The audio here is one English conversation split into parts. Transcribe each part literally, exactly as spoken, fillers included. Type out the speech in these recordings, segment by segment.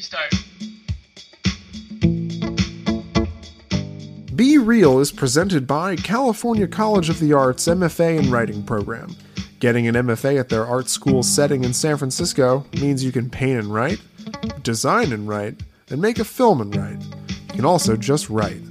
Restart. Be Real is presented by California College of the Arts M F A and Writing Program. Getting an M F A at their art school setting in San Francisco means you can paint and write, design and write, and make a film and write. You can also just write.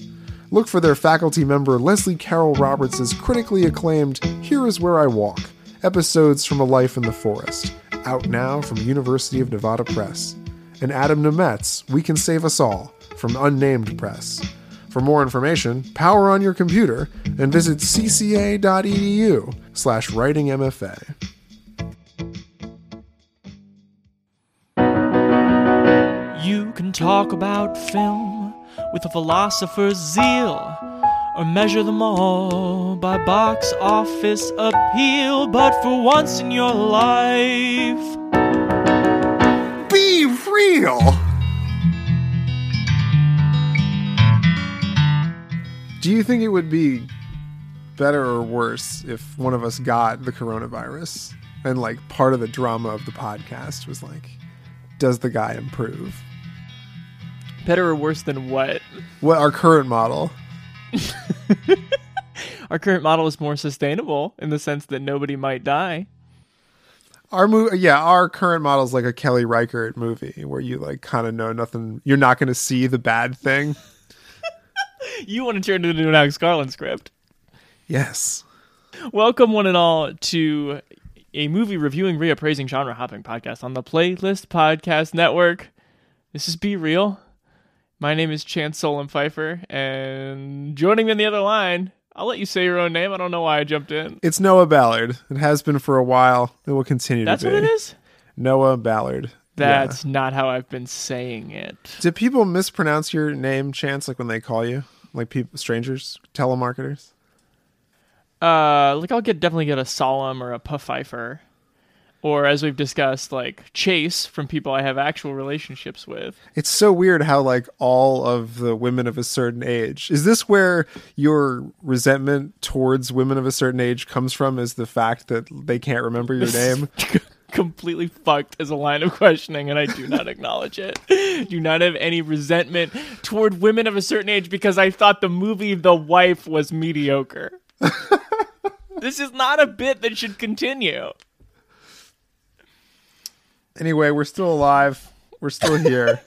Look for their faculty member Leslie Carroll Roberts' critically acclaimed Here is Where I Walk, Episodes from a Life in the Forest, out now from University of Nevada Press. And Adam Nemetz, We Can Save Us All, from Unnamed Press. For more information, power on your computer and visit cca.edu slash writingmfa. You can talk about film with a philosopher's zeal, or measure them all by box office appeal. But for once in your life, be real! Do you think it would be better or worse if one of us got the coronavirus and, like, part of the drama of the podcast was, like, does the guy improve? Better or worse than what? What, our current model. Our current model is more sustainable in the sense that nobody might die. Our mo- yeah, our current model is like a Kelly Reichert movie where you, like, kind of know nothing. You're not going to see the bad thing. You want to turn it into an Alex Garland script. Yes. Welcome, one and all, to a movie reviewing, reappraising, genre hopping podcast on the Playlist Podcast Network. This is Be Real. My name is Chance Solem-Pfeiffer, and joining me on the other line, I'll let you say your own name. I don't know why I jumped in. It's Noah Ballard. It has been for a while. It will continue That's to be. That's what it is? Noah Ballard. That's yeah. not how I've been saying it. Do people mispronounce your name, Chance, like when they call you? Like people, strangers, telemarketers? Uh, like I'll get definitely get a Solem or a Pfeiffer. Or as we've discussed, like Chase from people I have actual relationships with. It's so weird how, like, all of the women of a certain age. Is this where your resentment towards women of a certain age comes from? Is the fact that they can't remember your name? Completely fucked as a line of questioning, and I do not acknowledge it. Do not have any resentment toward women of a certain age because I thought the movie The Wife was mediocre. This is not a bit that should continue. Anyway, we're still alive. We're still here.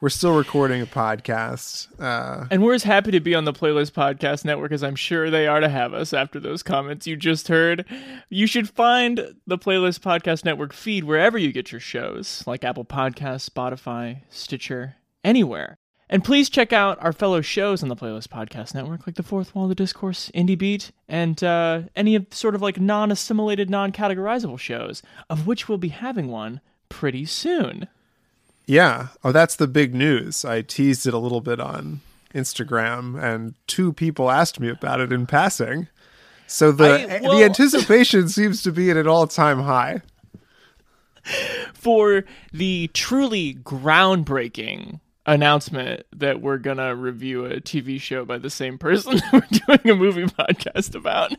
We're still recording a podcast. Uh, and we're as happy to be on the Playlist Podcast Network as I'm sure they are to have us after those comments you just heard. You should find the Playlist Podcast Network feed wherever you get your shows, like Apple Podcasts, Spotify, Stitcher, anywhere. And please check out our fellow shows on the Playlist Podcast Network, like The Fourth Wall, The Discourse, Indie Beat, and uh, any of sort of like non-assimilated, non-categorizable shows, of which we'll be having one pretty soon. Yeah. Oh, that's the big news. I teased it a little bit on Instagram, and two people asked me about it in passing. So the I, well, the anticipation seems to be at an all-time high. For the truly groundbreaking announcement that we're gonna review a T V show by the same person that we're doing a movie podcast about.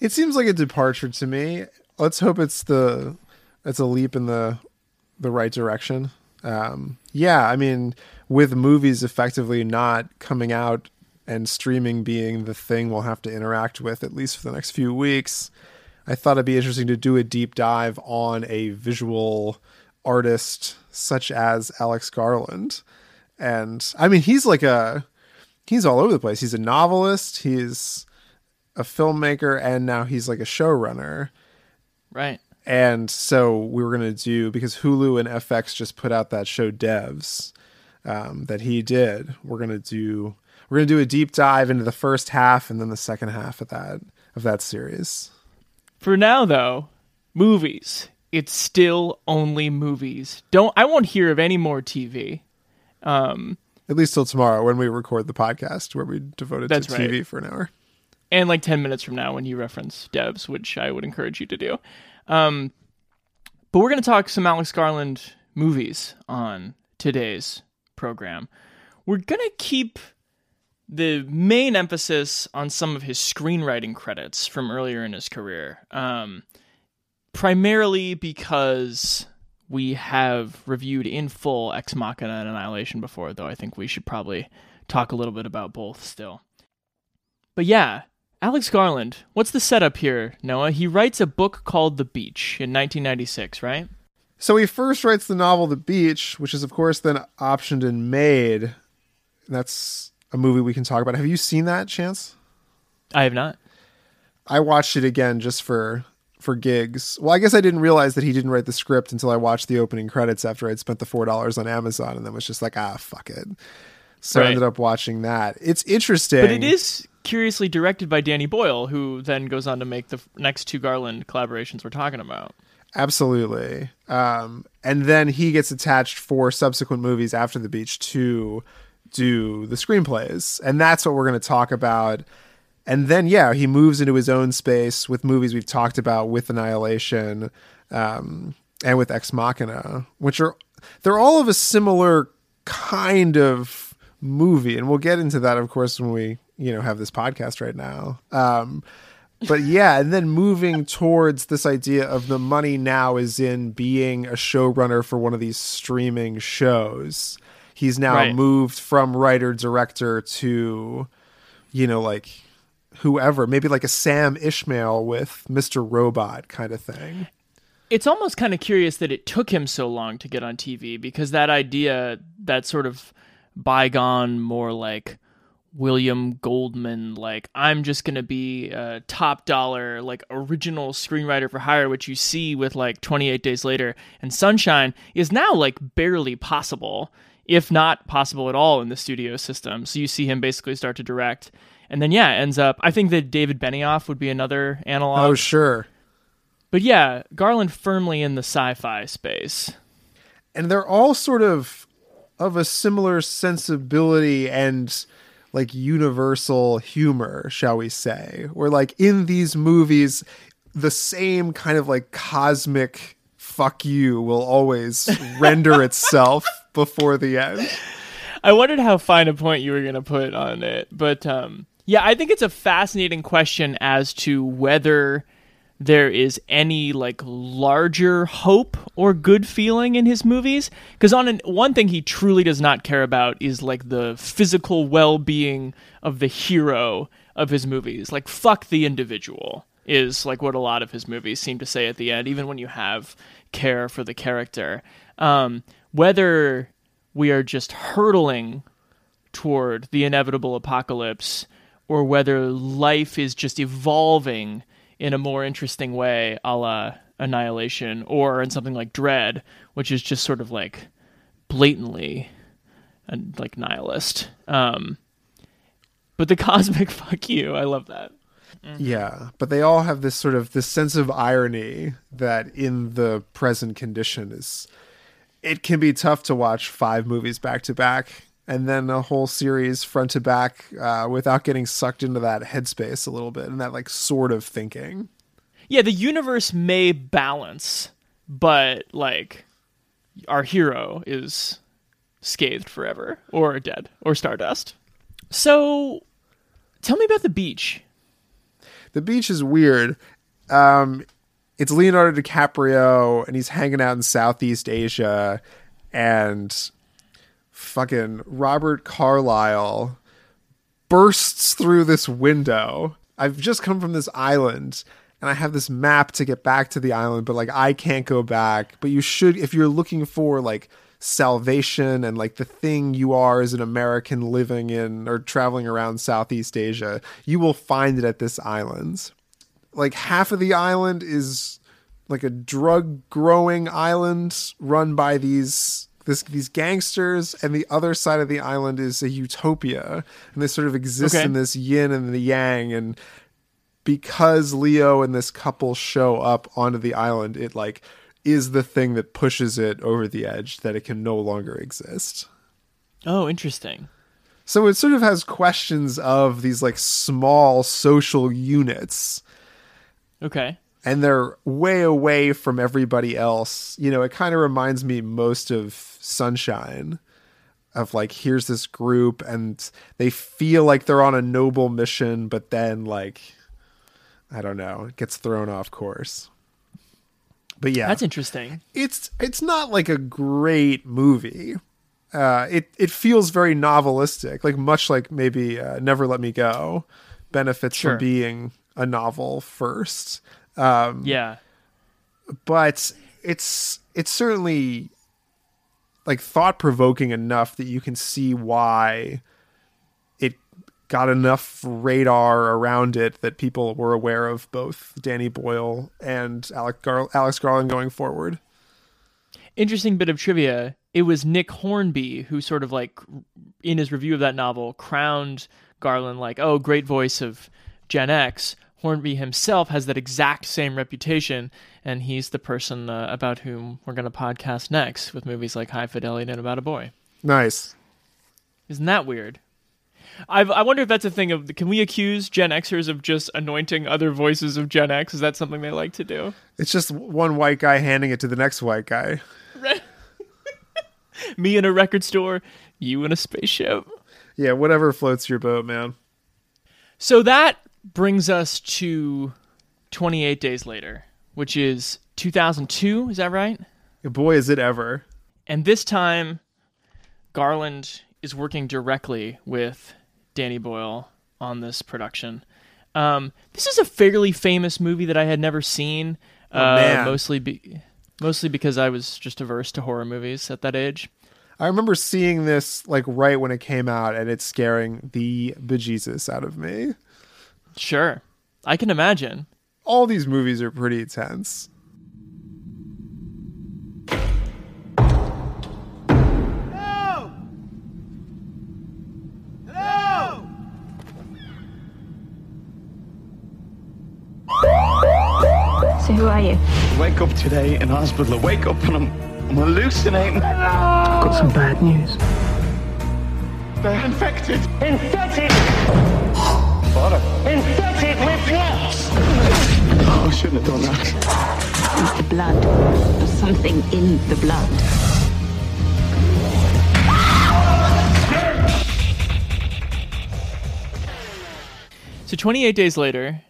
It seems like a departure to me. Let's hope it's the it's a leap in the the right direction. Um, yeah, I mean, with movies effectively not coming out and streaming being the thing we'll have to interact with at least for the next few weeks, I thought it'd be interesting to do a deep dive on a visual artist such as Alex Garland. And I mean, he's like a he's all over the place. He's a novelist, he's a filmmaker, and now he's like a showrunner. Right. And so we were going to do, because Hulu and F X just put out that show Devs um, that he did. We're going to do we're going to do a deep dive into the first half and then the second half of that of that series. For now though, movies. It's still only movies. Don't I won't hear of any more T V. Um, At least till tomorrow when we record the podcast where we devote it to T V right. for an hour. And like ten minutes from now when you reference Devs, which I would encourage you to do. Um, but we're going to talk some Alex Garland movies on today's program. We're going to keep the main emphasis on some of his screenwriting credits from earlier in his career. Um Primarily because we have reviewed in full Ex Machina and Annihilation before, though I think we should probably talk a little bit about both still. But yeah, Alex Garland, what's the setup here, Noah? He writes a book called The Beach in nineteen ninety-six, right? So he first writes the novel The Beach, which is, of course, then optioned and made. That's a movie we can talk about. Have you seen that, Chance? I have not. I watched it again just for for gigs. Well, I guess I didn't realize that he didn't write the script until I watched the opening credits after I'd spent the four dollars on Amazon, and then was just like, ah, fuck it. So right. I ended up watching that. It's interesting. But it is curiously directed by Danny Boyle, who then goes on to make the next two Garland collaborations we're talking about. Absolutely. Um, and then he gets attached for subsequent movies after The Beach to do the screenplays. And that's what we're going to talk about. And then, yeah, he moves into his own space with movies we've talked about, with Annihilation um, and with Ex Machina, which are, they're all of a similar kind of movie. And we'll get into that, of course, when we, you know, have this podcast right now. Um, but yeah, and then moving towards this idea of the money now is in being a showrunner for one of these streaming shows. He's now right. moved from writer, director to, you know, like, whoever, maybe like a Sam Ishmael with Mister Robot kind of thing. It's almost kind of curious that it took him so long to get on T V, because that idea, that sort of bygone, more like William Goldman, like, I'm just going to be a top dollar, like, original screenwriter for hire, which you see with like twenty-eight Days Later and Sunshine, is now like barely possible, if not possible at all, in the studio system. So you see him basically start to direct. And then, yeah, ends up, I think that David Benioff would be another analog. Oh, sure. But yeah, Garland firmly in the sci-fi space. And they're all sort of of a similar sensibility and like universal humor, shall we say. Where like in these movies, the same kind of like cosmic fuck you will always render itself before the end. I wondered how fine a point you were going to put on it, but... um yeah, I think it's a fascinating question as to whether there is any like larger hope or good feeling in his movies. Because on an, one thing he truly does not care about is like the physical well-being of the hero of his movies. Like, fuck the individual is like what a lot of his movies seem to say at the end, even when you have care for the character. Um, whether we are just hurtling toward the inevitable apocalypse, or whether life is just evolving in a more interesting way, a la Annihilation, or in something like Dread, which is just sort of like blatantly and like nihilist. Um, but the cosmic fuck you, I love that. Mm. Yeah, but they all have this sort of this sense of irony that in the present condition is, it can be tough to watch five movies back to back, and then a whole series front to back uh, without getting sucked into that headspace a little bit and that like sort of thinking. Yeah, the universe may balance, but like our hero is scathed forever or dead or stardust. So tell me about The Beach. The Beach is weird. Um, it's Leonardo DiCaprio, and he's hanging out in Southeast Asia, and fucking Robert Carlyle bursts through this window. I've just come from this island, and I have this map to get back to the island, but like I can't go back. But you should, if you're looking for like salvation and like the thing you are as an American living in or traveling around Southeast Asia, you will find it at this island. Like half of the island is like a drug growing island run by these This, these gangsters, and the other side of the island is a utopia, and they sort of exist okay. in this yin and the yang. And because Leo and this couple show up onto the island, it like is the thing that pushes it over the edge that it can no longer exist. Oh, interesting. So it sort of has questions of these like small social units. Okay. And they're way away from everybody else. You know, it kind of reminds me most of Sunshine, of like, here's this group and they feel like they're on a noble mission, but then like, I don't know, it gets thrown off course. But yeah, that's interesting. It's it's not like a great movie. Uh, it it feels very novelistic, like much like maybe uh, Never Let Me Go benefits sure. from being a novel first. Um, yeah, but it's it's certainly like thought provoking enough that you can see why it got enough radar around it that people were aware of both Danny Boyle and Alex Gar- Alex Garland going forward. Interesting bit of trivia. It was Nick Hornby who sort of like in his review of that novel crowned Garland like, oh, great voice of Gen X. Hornby himself has that exact same reputation, and he's the person uh, about whom we're going to podcast next with movies like High Fidelity and About a Boy. Nice. Isn't that weird? I've, I wonder if that's a thing of, can we accuse Gen Xers of just anointing other voices of Gen X? Is that something they like to do? It's just one white guy handing it to the next white guy. Right. Me in a record store, you in a spaceship. Yeah, whatever floats your boat, man. So that brings us to twenty-eight Days Later, which is two thousand two, is that right? Boy, is it ever. And this time, Garland is working directly with Danny Boyle on this production. Um, this is a fairly famous movie that I had never seen, oh, uh, mostly be... Mostly because I was just averse to horror movies at that age. I remember seeing this like right when it came out and it's scaring the bejesus out of me. Sure. I can imagine. All these movies are pretty tense. Hello! Hello! So who are you? Wake up today in hospital. I wake up and I'm, I'm hallucinating. Hello! I've got some bad news. They're infected. Infected! What? Infected with what? Oh, I shouldn't have done that. It's the blood. There's something in the blood. So twenty-eight Days Later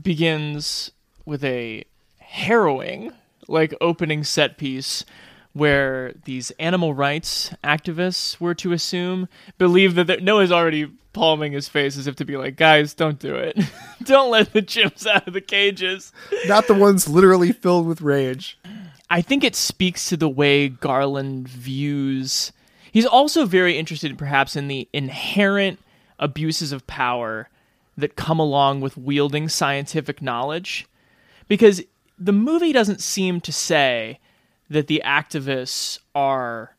begins with a harrowing like opening set piece where these animal rights activists were to assume believe that Noah's already palming his face as if to be like, guys, don't do it. Don't let the chimps out of the cages. Not the ones literally filled with rage. I think it speaks to the way Garland views. He's also very interested perhaps in the inherent abuses of power that come along with wielding scientific knowledge, because the movie doesn't seem to say that the activists are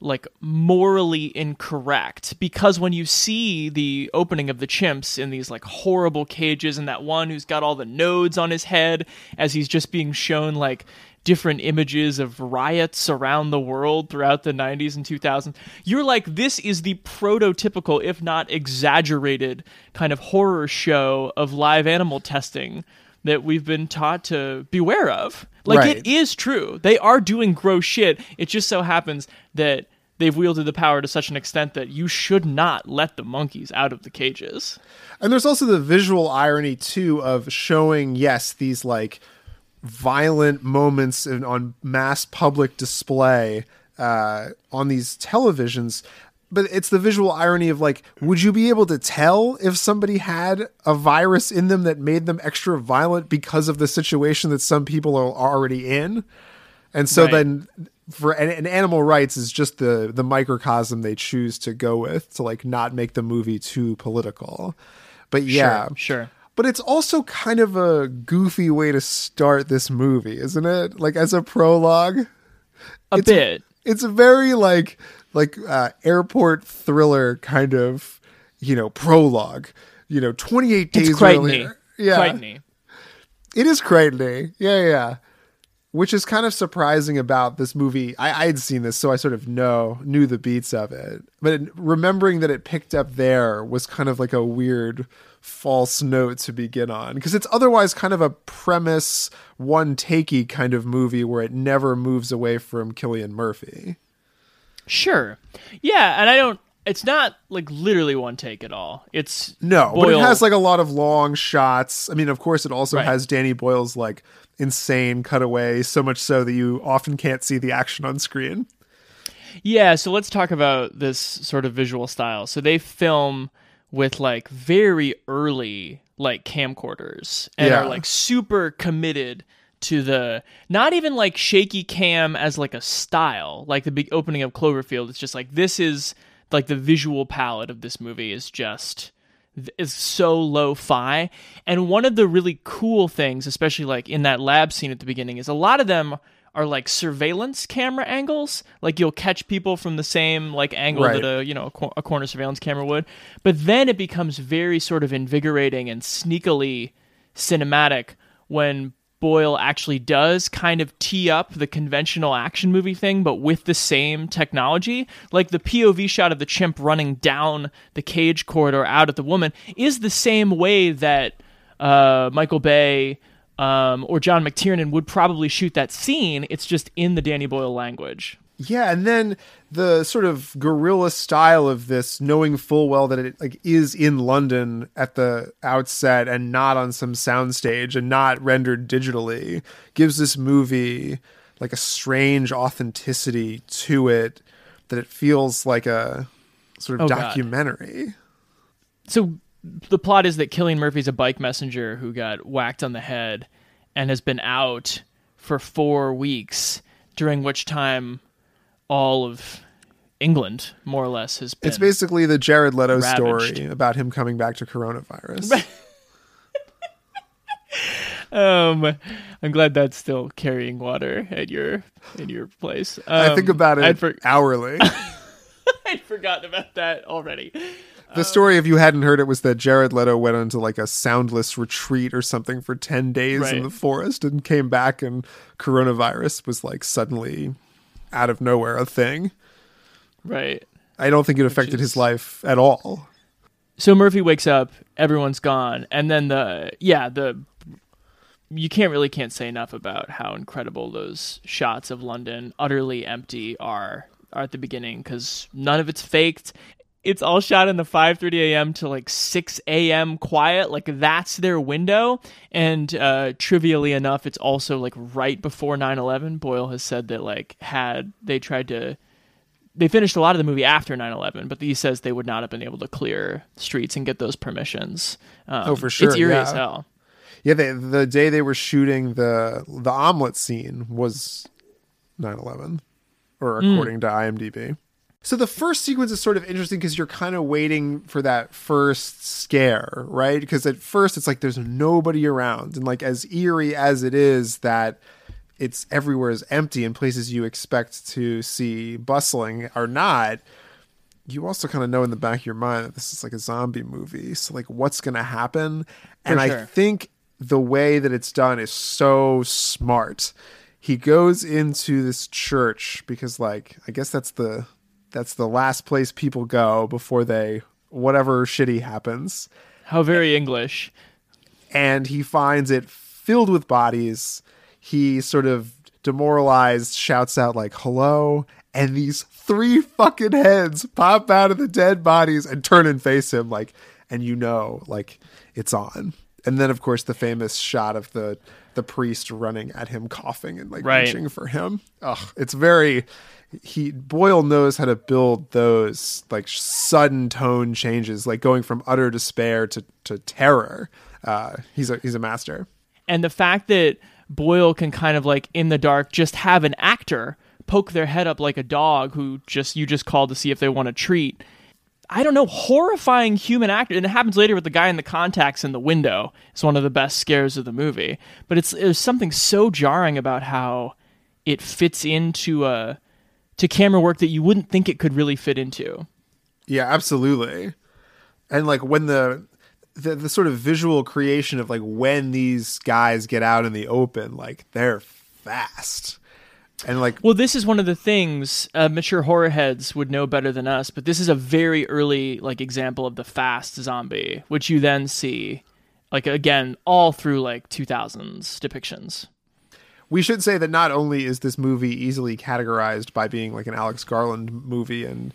like morally incorrect, because when you see the opening of the chimps in these like horrible cages and that one who's got all the nodes on his head as he's just being shown like different images of riots around the world throughout the nineties and two thousands, you're like, this is the prototypical, if not exaggerated, kind of horror show of live animal testing that we've been taught to beware of. Like, right. It is true. They are doing gross shit. It just so happens that they've wielded the power to such an extent that you should not let the monkeys out of the cages. And there's also the visual irony, too, of showing, yes, these, like, violent moments in, on mass public display uh, on these televisions. But it's the visual irony of, like, would you be able to tell if somebody had a virus in them that made them extra violent because of the situation that some people are already in? And so right. then for and, and animal rights is just the, the microcosm they choose to go with to, like, not make the movie too political. But yeah, sure. sure. But it's also kind of a goofy way to start this movie, isn't it? Like, as a prologue. A it's, bit. It's very, like... like uh, airport thriller kind of, you know, prologue, you know, twenty-eight days it's earlier. Yeah. Crichton-y. It is Crichton-y. Yeah, yeah. Which is kind of surprising about this movie. I had seen this, so I sort of know, knew the beats of it. But it, remembering that it picked up there was kind of like a weird false note to begin on. Because it's otherwise kind of a premise, one-takey kind of movie where it never moves away from Cillian Murphy. Sure. Yeah, and I don't It's not like literally one take at all. It's no, Boyle. But it has like a lot of long shots. I mean, of course, it also right. has Danny Boyle's like insane cutaway, so much so that you often can't see the action on screen. Yeah, so let's talk about this sort of visual style. So they film with like very early like camcorders and yeah. are like super committed to the not even like shaky cam as like a style, like the big opening of Cloverfield. It's just like this is. Like the visual palette of this movie is just is so lo-fi. And one of the really cool things, especially like in that lab scene at the beginning, is a lot of them are like surveillance camera angles. Like you'll catch people from the same like angle right. that a you know a, cor- a corner surveillance camera would. But then it becomes very sort of invigorating and sneakily cinematic when Boyle actually does kind of tee up the conventional action movie thing, but with the same technology. Like the P O V shot of the chimp running down the cage corridor out at the woman is the same way that uh, Michael Bay um, or John McTiernan would probably shoot that scene. It's just in the Danny Boyle language. Yeah, and then the sort of guerrilla style of this, knowing full well that it like is in London at the outset and not on some soundstage and not rendered digitally, gives this movie like a strange authenticity to it that it feels like a sort of oh, documentary. God. So the plot is that Cillian Murphy's a bike messenger who got whacked on the head and has been out for four weeks, during which time all of England, more or less, has been. It's basically the Jared Leto ravaged. Story about him coming back to coronavirus. um, I'm glad that's still carrying water at your at your place. Um, I think about it for- hourly. I'd forgotten about that already. The um, story, if you hadn't heard it, was that Jared Leto went into like a soundless retreat or something for ten days right. in the forest and came back, and coronavirus was like suddenly out of nowhere a thing. Right. I don't think it affected is... his life at all. So Murphy wakes up, everyone's gone, and then the yeah, the you can't really can't say enough about how incredible those shots of London utterly empty are, are at the beginning, cuz none of it's faked. It's all shot in the five thirty a.m. to like six a.m. quiet. Like that's their window. And uh, trivially enough, it's also like right before nine eleven. Boyle has said that like had they tried to, they finished a lot of the movie after nine eleven, but he says they would not have been able to clear streets and get those permissions. Um, oh, for sure. It's eerie yeah. as hell. Yeah. They, the day they were shooting the, the omelet scene was nine eleven, or according mm. to IMDb. So the first sequence is sort of interesting because you're kind of waiting for that first scare, right? Because at first it's like there's nobody around. And like as eerie as it is that it's everywhere is empty and places you expect to see bustling are not, you also kind of know in the back of your mind that this is like a zombie movie. So like what's going to happen? And sure. I think the way that it's done is so smart. He goes into this church because like I guess that's the... That's the last place people go before they, whatever shitty happens. How very English. And he finds it filled with bodies. He sort of demoralized shouts out like, hello. And these three fucking heads pop out of the dead bodies and turn and face him. Like, and you know, like it's on. And then of course the famous shot of the, the priest running at him, coughing and like right. reaching for him. Ugh, it's very... He Boyle knows how to build those like sudden tone changes, like going from utter despair to, to terror. Uh, he's a he's a master. And the fact that Boyle can kind of like in the dark just have an actor poke their head up like a dog who just you just called to see if they want a treat. I don't know, horrifying human actor. And it happens later with the guy in the contacts in the window. It's one of the best scares of the movie. But it's there's something so jarring about how it fits into a to camera work that you wouldn't think it could really fit into. Yeah, absolutely. And like when the, the, the sort of visual creation of like when these guys get out in the open, like they're fast. And like, well, this is one of the things uh, mature horror heads would know better than us, but this is a very early like example of the fast zombie, which you then see like, again, all through like two thousands depictions. We should say that not only is this movie easily categorized by being like an Alex Garland movie and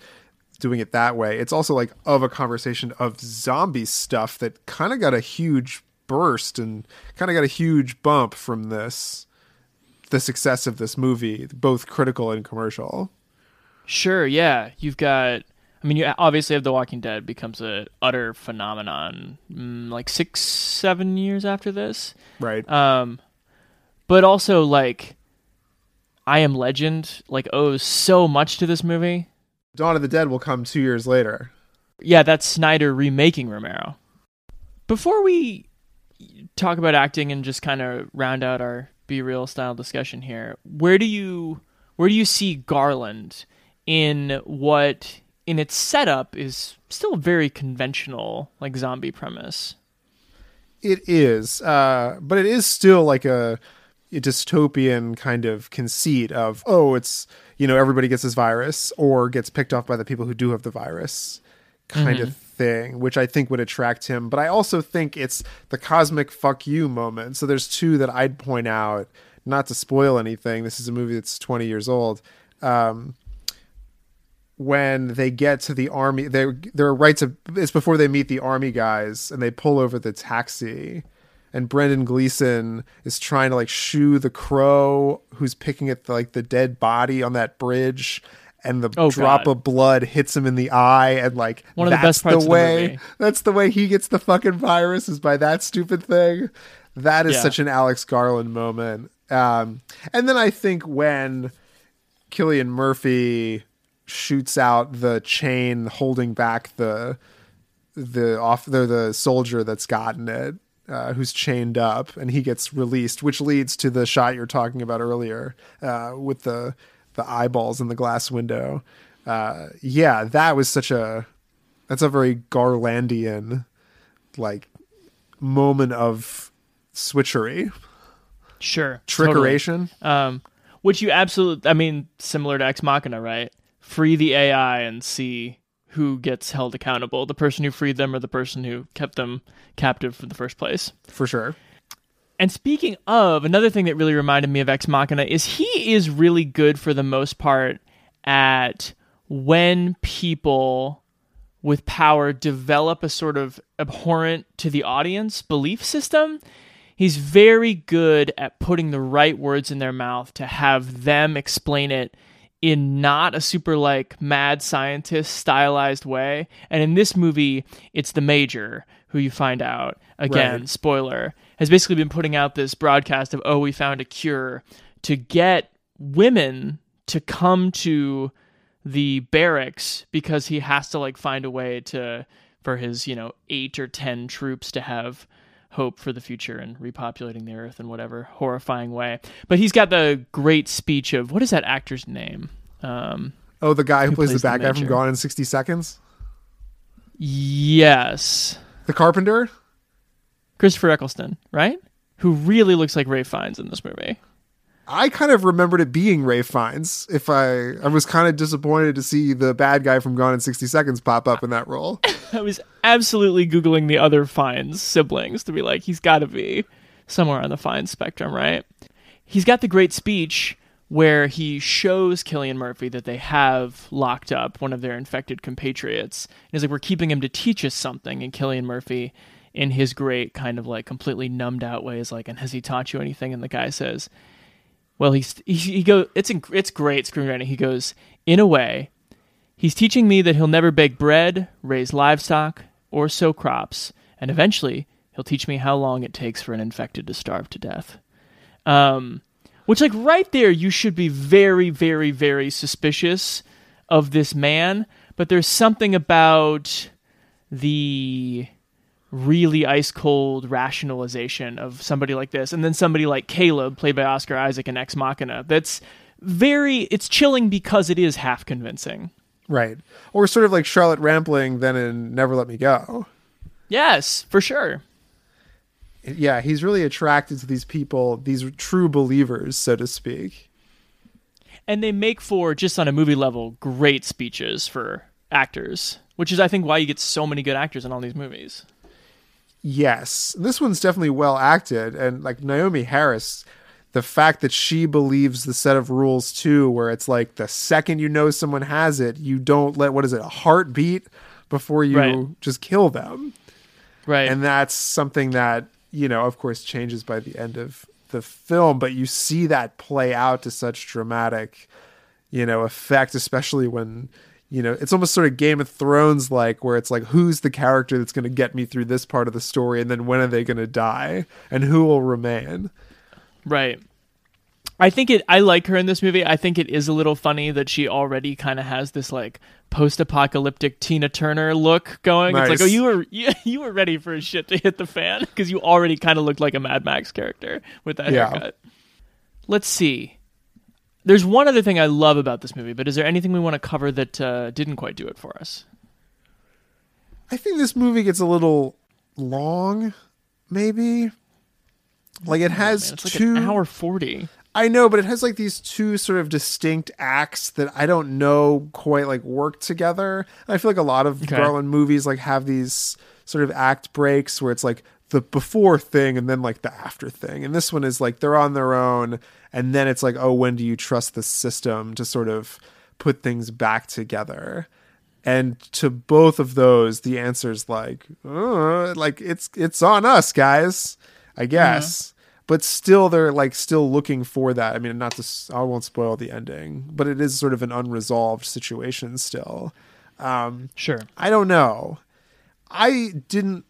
doing it that way. It's also like of a conversation of zombie stuff that kind of got a huge burst and kind of got a huge bump from this, the success of this movie, both critical and commercial. Sure. Yeah. You've got, I mean, you obviously have The Walking Dead becomes an utter phenomenon like six, seven years after this. Right. Um, but also like I Am Legend, like owes so much to this movie. Dawn of the Dead will come two years later. Yeah, that's Snyder remaking Romero. Before we talk about acting and just kind of round out our Be Real style discussion here, where do you where do you see Garland in what in its setup is still a very conventional like zombie premise? It is, uh, but it is still like a, a dystopian kind of conceit of, oh, it's, you know, everybody gets this virus or gets picked off by the people who do have the virus kind mm-hmm. of thing, which I think would attract him. But I also think it's the cosmic fuck you moment. So there's two that I'd point out, not to spoil anything. This is a movie that's twenty years old. Um, when they get to the army, they, they're right to, it's before they meet the army guys and they pull over the taxi and Brendan Gleeson is trying to like shoo the crow who's picking at the, like the dead body on that bridge, and the oh, drop God. of blood hits him in the eye. And like, one of that's the best parts the way, of the movie. That's the way he gets the fucking virus is by that stupid thing. That is yeah. such an Alex Garland moment. Um, and then I think when Cillian Murphy shoots out the chain holding back the the off the, the soldier that's gotten it, uh, who's chained up, and he gets released, which leads to the shot you're talking about earlier uh, with the the eyeballs in the glass window. Uh, yeah, that was such a that's a very Garlandian like moment of switchery. Sure, trickeration, totally. Um, which you absolutely, I mean, similar to Ex Machina, right? Free the A I and see who gets held accountable, the person who freed them or the person who kept them captive in the first place. For sure. And speaking of, another thing that really reminded me of Ex Machina is he is really good for the most part at when people with power develop a sort of abhorrent to the audience belief system. He's very good at putting the right words in their mouth to have them explain it in not a super like mad scientist stylized way. And in this movie, it's the major who you find out, again, right. spoiler, has basically been putting out this broadcast of, oh, we found a cure to get women to come to the barracks because he has to like find a way to, for his, you know, eight or ten troops to have hope for the future and repopulating the earth in whatever horrifying way. But he's got the great speech of, what is that actor's name? Um, oh, the guy who, who plays, plays the bad guy from Gone in sixty Seconds? Yes. The carpenter? Christopher Eccleston, right? Who really looks like Ralph Fiennes in this movie. I kind of remembered it being Ralph Fiennes. If I, I was kind of disappointed to see the bad guy from Gone in sixty Seconds pop up in that role. I was absolutely Googling the other Fiennes siblings to be like, he's got to be somewhere on the Fiennes spectrum, right? He's got the great speech where he shows Cillian Murphy that they have locked up one of their infected compatriots. And he's like, we're keeping him to teach us something. And Cillian Murphy, in his great kind of like completely numbed out way, is like, and has he taught you anything? And the guy says, well, he's, he he goes, it's it's great screenwriting. He goes, in a way, he's teaching me that he'll never bake bread, raise livestock, or sow crops, and eventually he'll teach me how long it takes for an infected to starve to death. Um, which, like, right there, you should be very, very, very suspicious of this man. But there's something about the really ice-cold rationalization of somebody like this, and then somebody like Caleb, played by Oscar Isaac in Ex Machina, that's very, it's chilling because it is half convincing. Right. Or sort of like Charlotte Rampling then in Never Let Me Go. Yes, for sure. Yeah, he's really attracted to these people, these true believers, so to speak. And they make for, just on a movie level, great speeches for actors, which is, I think, why you get so many good actors in all these movies. Yes, this one's definitely well acted, and like Naomi Harris, the fact that she believes the set of rules too, where it's like the second you know someone has it, you don't let, what is it, a heartbeat before you right. just kill them. Right. And that's something that, you know, of course changes by the end of the film, but you see that play out to such dramatic, you know, effect, especially when, you know, it's almost sort of Game of Thrones like, where it's like, who's the character that's going to get me through this part of the story, and then when are they going to die, and who will remain? Right. I think it, I like her in this movie. I think it is a little funny that she already kind of has this like post-apocalyptic Tina Turner look going. Nice. It's like, oh, you were, you, you were ready for shit to hit the fan, because you already kind of looked like a Mad Max character with that yeah. haircut. Let's see. There's one other thing I love about this movie, but is there anything we want to cover that uh, didn't quite do it for us? I think this movie gets a little long, maybe. Like it has oh, man, it's like two an hour forty. I know, but it has like these two sort of distinct acts that I don't know quite like work together. And I feel like a lot of okay. Garland movies like have these sort of act breaks where it's like the before thing and then like the after thing. And this one is like they're on their own, and then it's like, oh, when do you trust the system to sort of put things back together? And to both of those, the answer is like, oh, like it's it's on us, guys. I guess, yeah. But still, they're like still looking for that. I mean, not to, I won't spoil the ending, but it is sort of an unresolved situation still. Um, sure. I don't know. I didn't,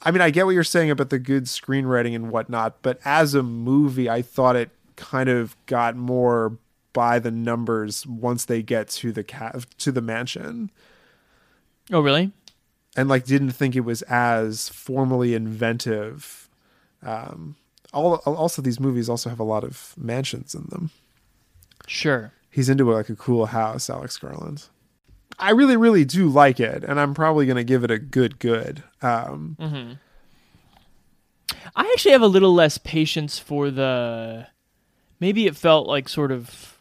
I mean, I get what you're saying about the good screenwriting and whatnot, but as a movie, I thought it kind of got more by the numbers once they get to the ca- to the mansion. Oh, really? And like, didn't think it was as formally inventive. Um, all, also these movies also have a lot of mansions in them. Sure. He's into like a cool house, Alex Garland. I really, really do like it, and I'm probably going to give it a good, good. Um, mm-hmm. I actually have a little less patience for the, maybe it felt like sort of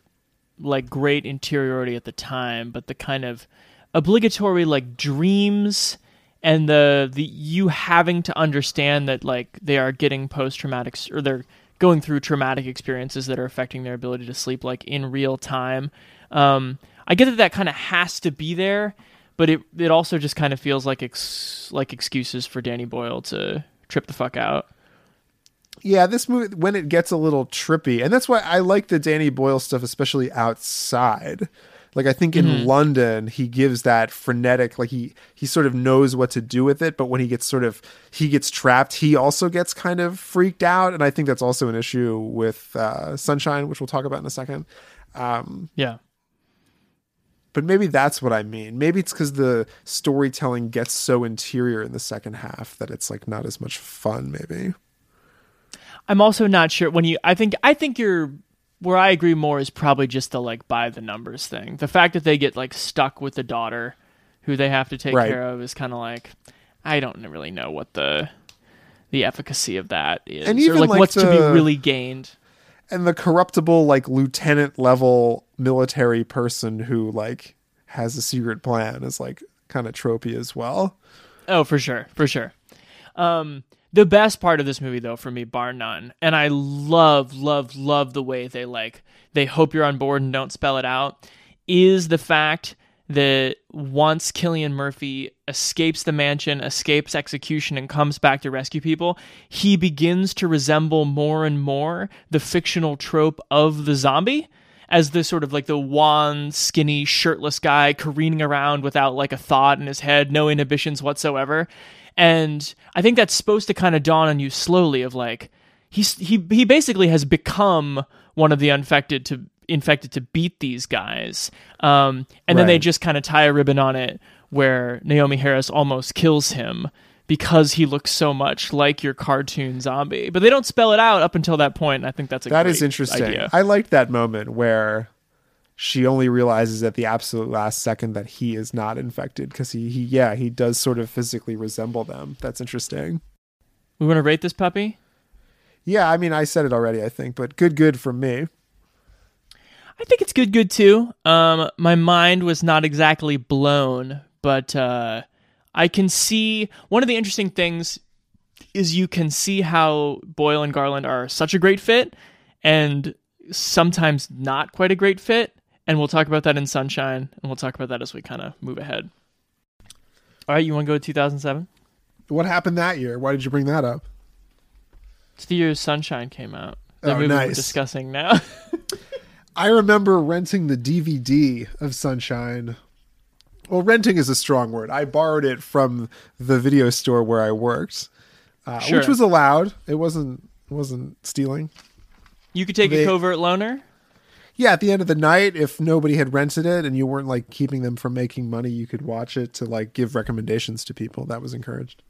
like great interiority at the time, but the kind of obligatory like dreams and the, the you having to understand that like they are getting post-traumatic, or they're going through traumatic experiences that are affecting their ability to sleep like in real time. Um, I get that that kind of has to be there, but it it also just kind of feels like ex, like excuses for Danny Boyle to trip the fuck out. Yeah, this movie, when it gets a little trippy, and that's why I like the Danny Boyle stuff, especially outside. Like, I think in mm-hmm. London, he gives that frenetic, like he, he sort of knows what to do with it. But when he gets sort of, he gets trapped, he also gets kind of freaked out. And I think that's also an issue with uh, Sunshine, which we'll talk about in a second. Um, yeah. But maybe that's what I mean. Maybe it's because the storytelling gets so interior in the second half that it's like not as much fun, maybe. I'm also not sure when you, I think, I think you're, where I agree more is probably just the like by the numbers thing. The fact that they get like stuck with the daughter who they have to take right. care of is kind of like, I don't really know what the the efficacy of that is, and even or like, like what's the, to be really gained. And the corruptible like lieutenant level military person who like has a secret plan is like kind of tropey as well. Oh, for sure. For sure. Um, The best part of this movie, though, for me, bar none, and I love, love, love the way they like, they hope you're on board and don't spell it out, is the fact that once Cillian Murphy escapes the mansion, escapes execution, and comes back to rescue people, he begins to resemble more and more the fictional trope of the zombie, as the sort of like the wan, skinny, shirtless guy careening around without like a thought in his head, no inhibitions whatsoever. And I think that's supposed to kind of dawn on you slowly of like, he's, he he basically has become one of the infected to infected to beat these guys. Um, and right. then they just kind of tie a ribbon on it where Naomi Harris almost kills him because he looks so much like your cartoon zombie. But they don't spell it out up until that point. And I think that's a that great is interesting. Idea. I liked that moment where she only realizes at the absolute last second that he is not infected because he, he, yeah, he does sort of physically resemble them. That's interesting. We want to rate this puppy? Yeah, I mean, I said it already, I think, but good, good from me. I think it's good, good too. Um, my mind was not exactly blown, but uh, I can see one of the interesting things is you can see how Boyle and Garland are such a great fit. and sometimes not quite a great fit. And we'll talk about that in Sunshine, and we'll talk about that as we kind of move ahead. All right, you want to go to two thousand seven? What happened that year? Why did you bring that up? It's the year Sunshine came out. The oh, movie nice. We're discussing now. I remember renting the D V D of Sunshine. Well, renting is a strong word. I borrowed it from the video store where I worked, uh, sure. which was allowed. It wasn't it wasn't stealing. You could take they, a covert loaner? Yeah, at the end of the night, if nobody had rented it and you weren't like keeping them from making money, you could watch it to like give recommendations to people. That was encouraged.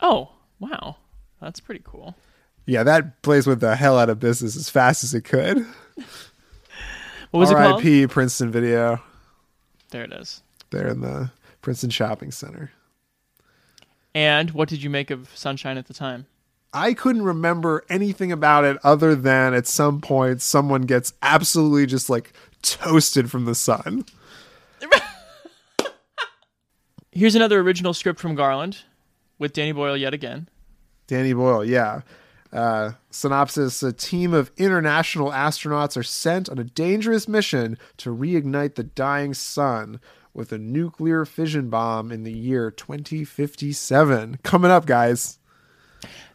Oh, wow. That's pretty cool. Yeah, that plays with the hell out of business as fast as it could. What was R I P, it called? R I P Princeton Video. There it is. There in the Princeton Shopping Center. And what did you make of Sunshine at the time? I couldn't remember anything about it other than at some point someone gets absolutely just like toasted from the sun. Here's another original script from Garland with Danny Boyle yet again. Danny Boyle, yeah. Uh, synopsis, a team of international astronauts are sent on a dangerous mission to reignite the dying sun with a nuclear fission bomb in the year twenty fifty-seven. Coming up, guys.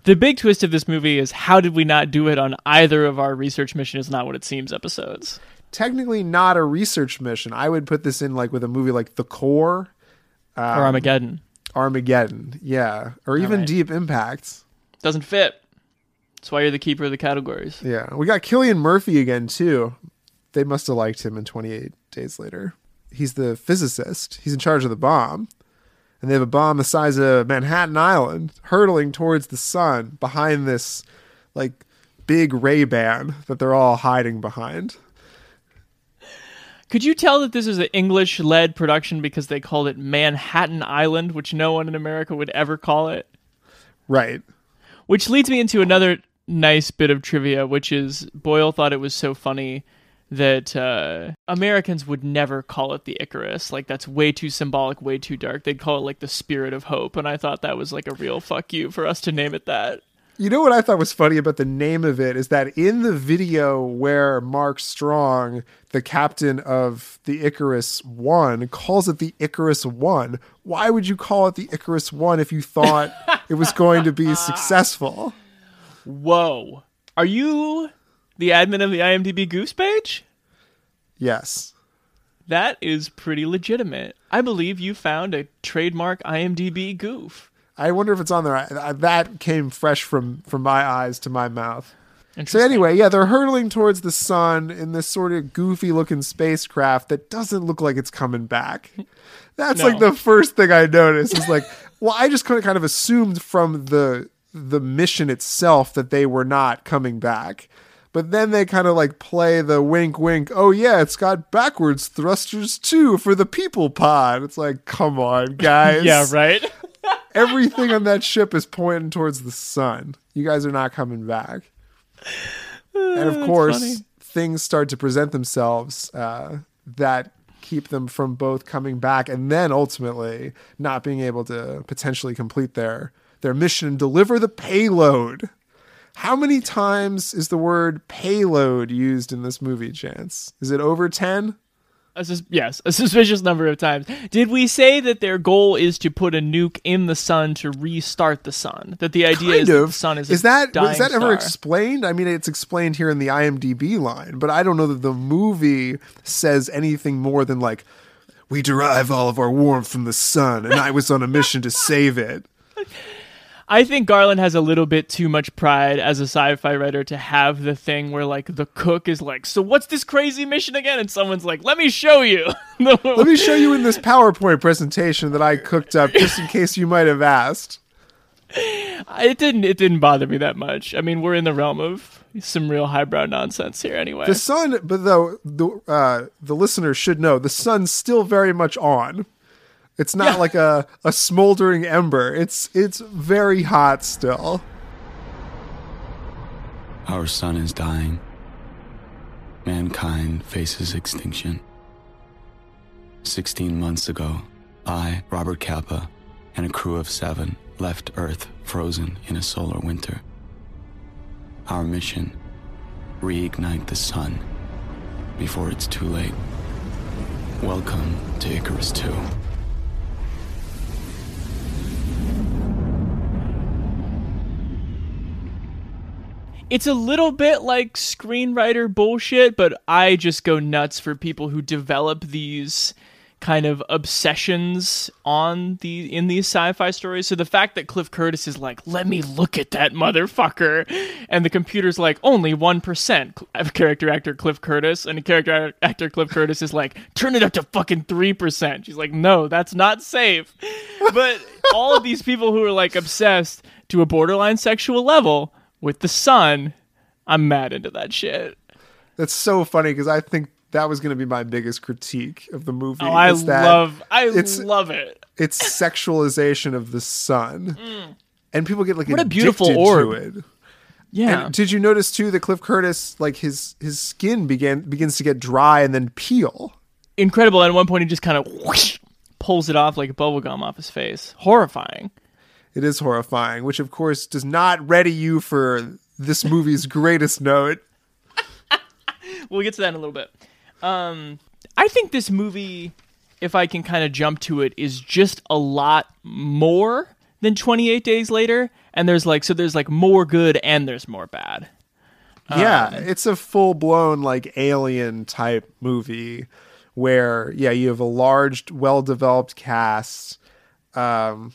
The big twist of this movie is how did we not do it on either of our research mission is not what it seems episodes. Technically not a research mission. I would put this in like with a movie like The Core. Um, or Armageddon. Armageddon, yeah. Or even right. Deep Impact. Doesn't fit. That's why you're the keeper of the categories. Yeah. We got Cillian Murphy again, too. They must have liked him in twenty-eight days later. He's the physicist. He's in charge of the bomb. And they have a bomb the size of Manhattan Island hurtling towards the sun behind this, like, big Ray-Ban that they're all hiding behind. Could you tell that this is an English-led production because they called it Manhattan Island, which no one in America would ever call it? Right. Which leads me into another nice bit of trivia, which is Boyle thought it was so funny that uh, Americans would never call it the Icarus. Like, that's way too symbolic, way too dark. They'd call it, like, the Spirit of Hope. And I thought that was, like, a real fuck you for us to name it that. You know what I thought was funny about the name of it is that in the video where Mark Strong, the captain of the Icarus One, calls it the Icarus One, why would you call it the Icarus One if you thought it was going to be successful? Whoa. Are you the admin of the IMDb Goose page? Yes. That is pretty legitimate. I believe you found a trademark IMDb goof. I wonder if it's on there. I, I, that came fresh from, from my eyes to my mouth. So anyway, yeah, they're hurtling towards the sun in this sort of goofy-looking spacecraft that doesn't look like it's coming back. That's no. like the first thing I noticed. Is like, well, I just kind of assumed from the the mission itself that they were not coming back. But then they kind of like play the wink, wink. Oh, yeah, it's got backwards thrusters, too, for the people pod. It's like, come on, guys. Yeah, right. Everything on that ship is pointing towards the sun. You guys are not coming back. Uh, and, of course, things start to present themselves uh, that keep them from both coming back and then ultimately not being able to potentially complete their, their mission and deliver the payload. How many times is the word payload used in this movie, Chance? Is it over ten? A sus- yes, a suspicious number of times. Did we say that their goal is to put a nuke in the sun to restart the sun? That the idea kind is of. That the sun is, is a that, dying Is that ever star. Explained? I mean, it's explained here in the IMDb line, but I don't know that the movie says anything more than like, we derive all of our warmth from the sun, and I was on a mission to save it. I think Garland has a little bit too much pride as a sci-fi writer to have the thing where, like, the cook is like, so what's this crazy mission again? And someone's like, let me show you. Let me show you in this PowerPoint presentation that I cooked up just in case you might have asked. It didn't, it didn't bother me that much. I mean, we're in the realm of some real highbrow nonsense here anyway. The sun, but though, the, uh, the listener should know, the sun's still very much on. It's not yeah. like a, a smoldering ember. It's it's very hot still. Our sun is dying. Mankind faces extinction. Sixteen months ago, I, Robert Capa, and a crew of seven left Earth frozen in a solar winter. Our mission reignite the sun before it's too late. Welcome to Icarus two. It's a little bit like screenwriter bullshit, but I just go nuts for people who develop these kind of obsessions on the in these sci-fi stories. So the fact that Cliff Curtis is like, let me look at that motherfucker, and the computer's like, only one percent of character actor Cliff Curtis, and the character actor Cliff Curtis is like, turn it up to fucking three percent. She's like, no, that's not safe. But all of these people who are like obsessed to a borderline sexual level with the sun, I'm mad into that shit. That's so funny, because I think that was going to be my biggest critique of the movie. Oh, I love, I love it. It's sexualization of the sun, mm. and people get like what a beautiful orb. To it. Yeah. And did you notice too that Cliff Curtis, like his his skin began begins to get dry and then peel? Incredible. At one point, he just kind of whoosh, pulls it off like a bubblegum off his face. Horrifying. It is horrifying, which of course does not ready you for this movie's greatest note. We'll get to that in a little bit. Um, I think this movie, if I can kind of jump to it, is just a lot more than twenty-eight Days Later. And there's like, so there's like more good and there's more bad. Yeah. Um, it's a full blown like Alien type movie where, yeah, you have a large, well-developed cast, um,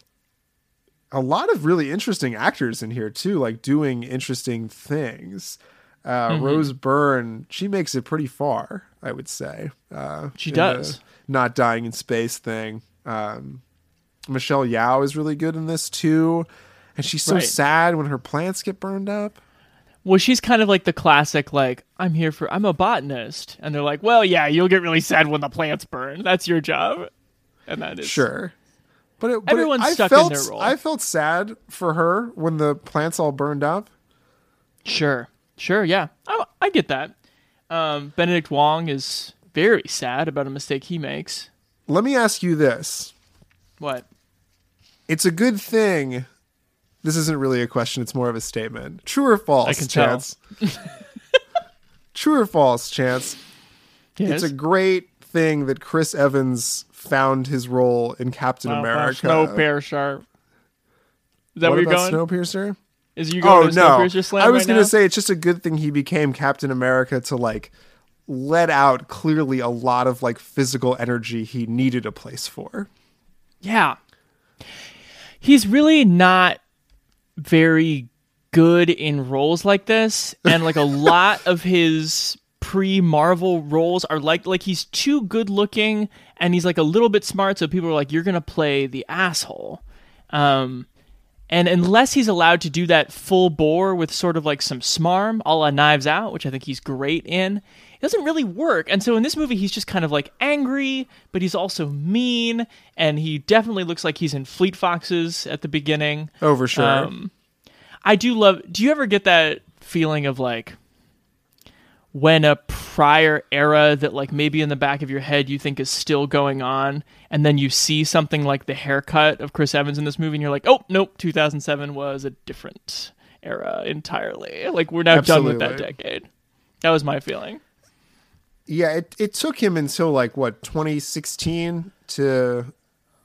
a lot of really interesting actors in here too, like doing interesting things. Uh, mm-hmm. Rose Byrne, she makes it pretty far, I would say. Uh, she does. Not dying in space thing. Um, Michelle Yeoh is really good in this too. And she's so right. sad when her plants get burned up. Well, she's kind of like the classic, like, I'm here for, I'm a botanist. And they're like, well, yeah, you'll get really sad when the plants burn. That's your job. And that is. Sure. But, it, but everyone's it, I stuck felt, in their role. I felt sad for her when the plants all burned up. Sure. Sure, yeah. I, I get that. Um, Benedict Wong is very sad about a mistake he makes. Let me ask you this. What? It's a good thing. This isn't really a question. It's more of a statement. True or false, I can Chance? Tell. True or false, Chance? Yes. It's a great thing that Chris Evans found his role in Captain wow, America. Snowpiercer. Is that what where you're going? Snowpiercer? Is you going oh, to no. Snowpiercer slam I was right going to say it's just a good thing he became Captain America to like let out clearly a lot of like physical energy he needed a place for. Yeah. He's really not very good in roles like this, and like a lot of his pre-Marvel roles are like like he's too good looking and he's like a little bit smart, so people are like, you're gonna play the asshole. Um And unless he's allowed to do that full bore with sort of like some smarm, a la Knives Out, which I think he's great in, it doesn't really work. And so in this movie, he's just kind of like angry, but he's also mean. And he definitely looks like he's in Fleet Foxes at the beginning. Oh, for sure. Um, I do love, do you ever get that feeling of like when a prior era that like maybe in the back of your head you think is still going on, and then you see something like the haircut of Chris Evans in this movie and you're like, oh, nope, two thousand seven was a different era entirely. Like, we're now Absolutely. Done with that decade. That was my feeling. Yeah, it, it took him until like, what, twenty sixteen to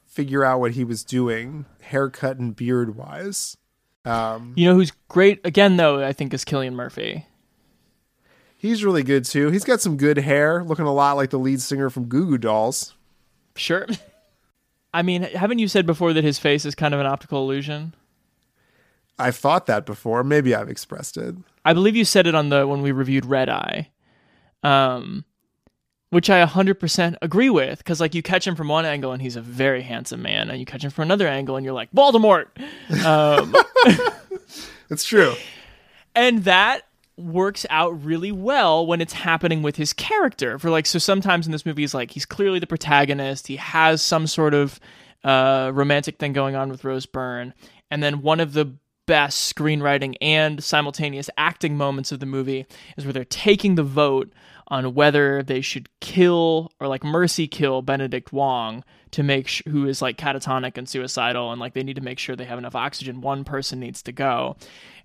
figure out what he was doing haircut and beard-wise. Um, you know who's great, again, though, I think is Cillian Murphy. He's really good, too. He's got some good hair, looking a lot like the lead singer from Goo Goo Dolls. Sure. I mean, haven't you said before that his face is kind of an optical illusion? I've thought that before. Maybe I've expressed it. I believe you said it on the when we reviewed Red Eye, um, which I one hundred percent agree with, because like you catch him from one angle and he's a very handsome man, and you catch him from another angle and you're like, Voldemort! Um, it's true. And that works out really well when it's happening with his character for like, so sometimes in this movie he's like, he's clearly the protagonist. He has some sort of uh, romantic thing going on with Rose Byrne. And then one of the best screenwriting and simultaneous acting moments of the movie is where they're taking the vote on whether they should kill or like mercy kill Benedict Wong to make sh- who is like catatonic and suicidal, and like they need to make sure they have enough oxygen. One person needs to go,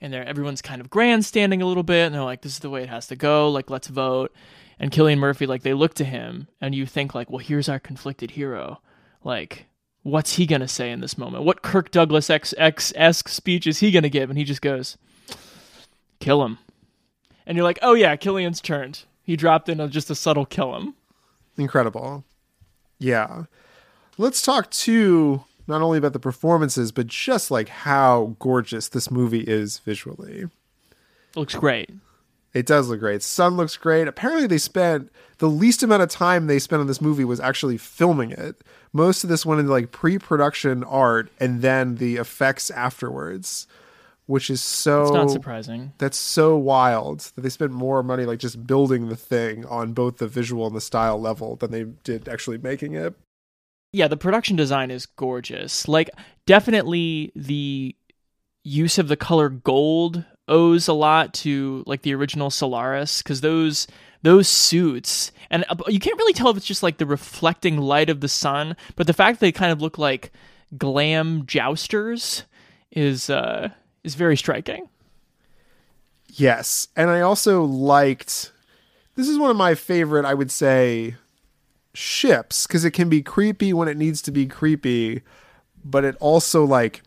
and they're everyone's kind of grandstanding a little bit, and they're like, "This is the way it has to go. Like, let's vote." And Cillian Murphy, like, they look to him, and you think like, "Well, here's our conflicted hero. Like, what's he gonna say in this moment? What Kirk Douglas esque speech is he gonna give?" And he just goes, "Kill him." And you're like, "Oh yeah, Cillian's turned. He dropped in a, just a subtle kill him." Incredible. Yeah. Let's talk, too, not only about the performances, but just, like, how gorgeous this movie is visually. It looks great. It does look great. Sun looks great. Apparently they spent the least amount of time they spent on this movie was actually filming it. Most of this went into, like, pre-production art and then the effects afterwards, which is so... It's not surprising. That's so wild that they spent more money, like, just building the thing on both the visual and the style level than they did actually making it. Yeah, the production design is gorgeous. Like, definitely the use of the color gold owes a lot to, like, the original Solaris, because those those suits, and you can't really tell if it's just, like, the reflecting light of the sun, but the fact that they kind of look like glam jousters is uh, is very striking. Yes, and I also liked... This is one of my favorite, I would say... ships, because it can be creepy when it needs to be creepy, but it also, like,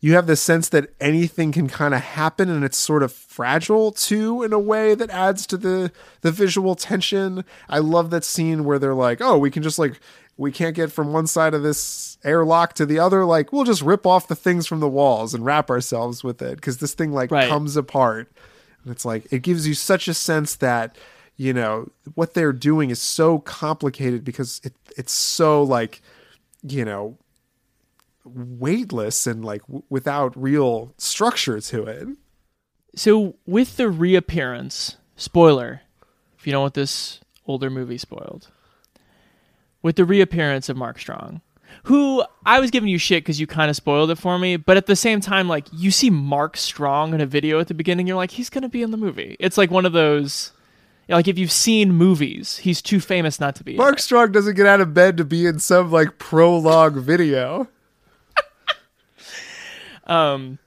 you have the sense that anything can kind of happen, and it's sort of fragile too in a way that adds to the the visual tension. I love that scene where they're like, "Oh, we can just, like, we can't get from one side of this airlock to the other, like, we'll just rip off the things from the walls and wrap ourselves with it, because this thing, like, right. comes apart." And it's like, it gives you such a sense that, you know, what they're doing is so complicated because it it's so, like, you know, weightless and, like, w- without real structure to it. So with the reappearance, spoiler, if you don't want this older movie spoiled, with the reappearance of Mark Strong, who I was giving you shit because you kind of spoiled it for me, but at the same time, like, you see Mark Strong in a video at the beginning, you're like, he's going to be in the movie. It's like one of those... Like, if you've seen movies, he's too famous not to be. Mark Strong doesn't get out of bed to be in some, like, prologue video. um.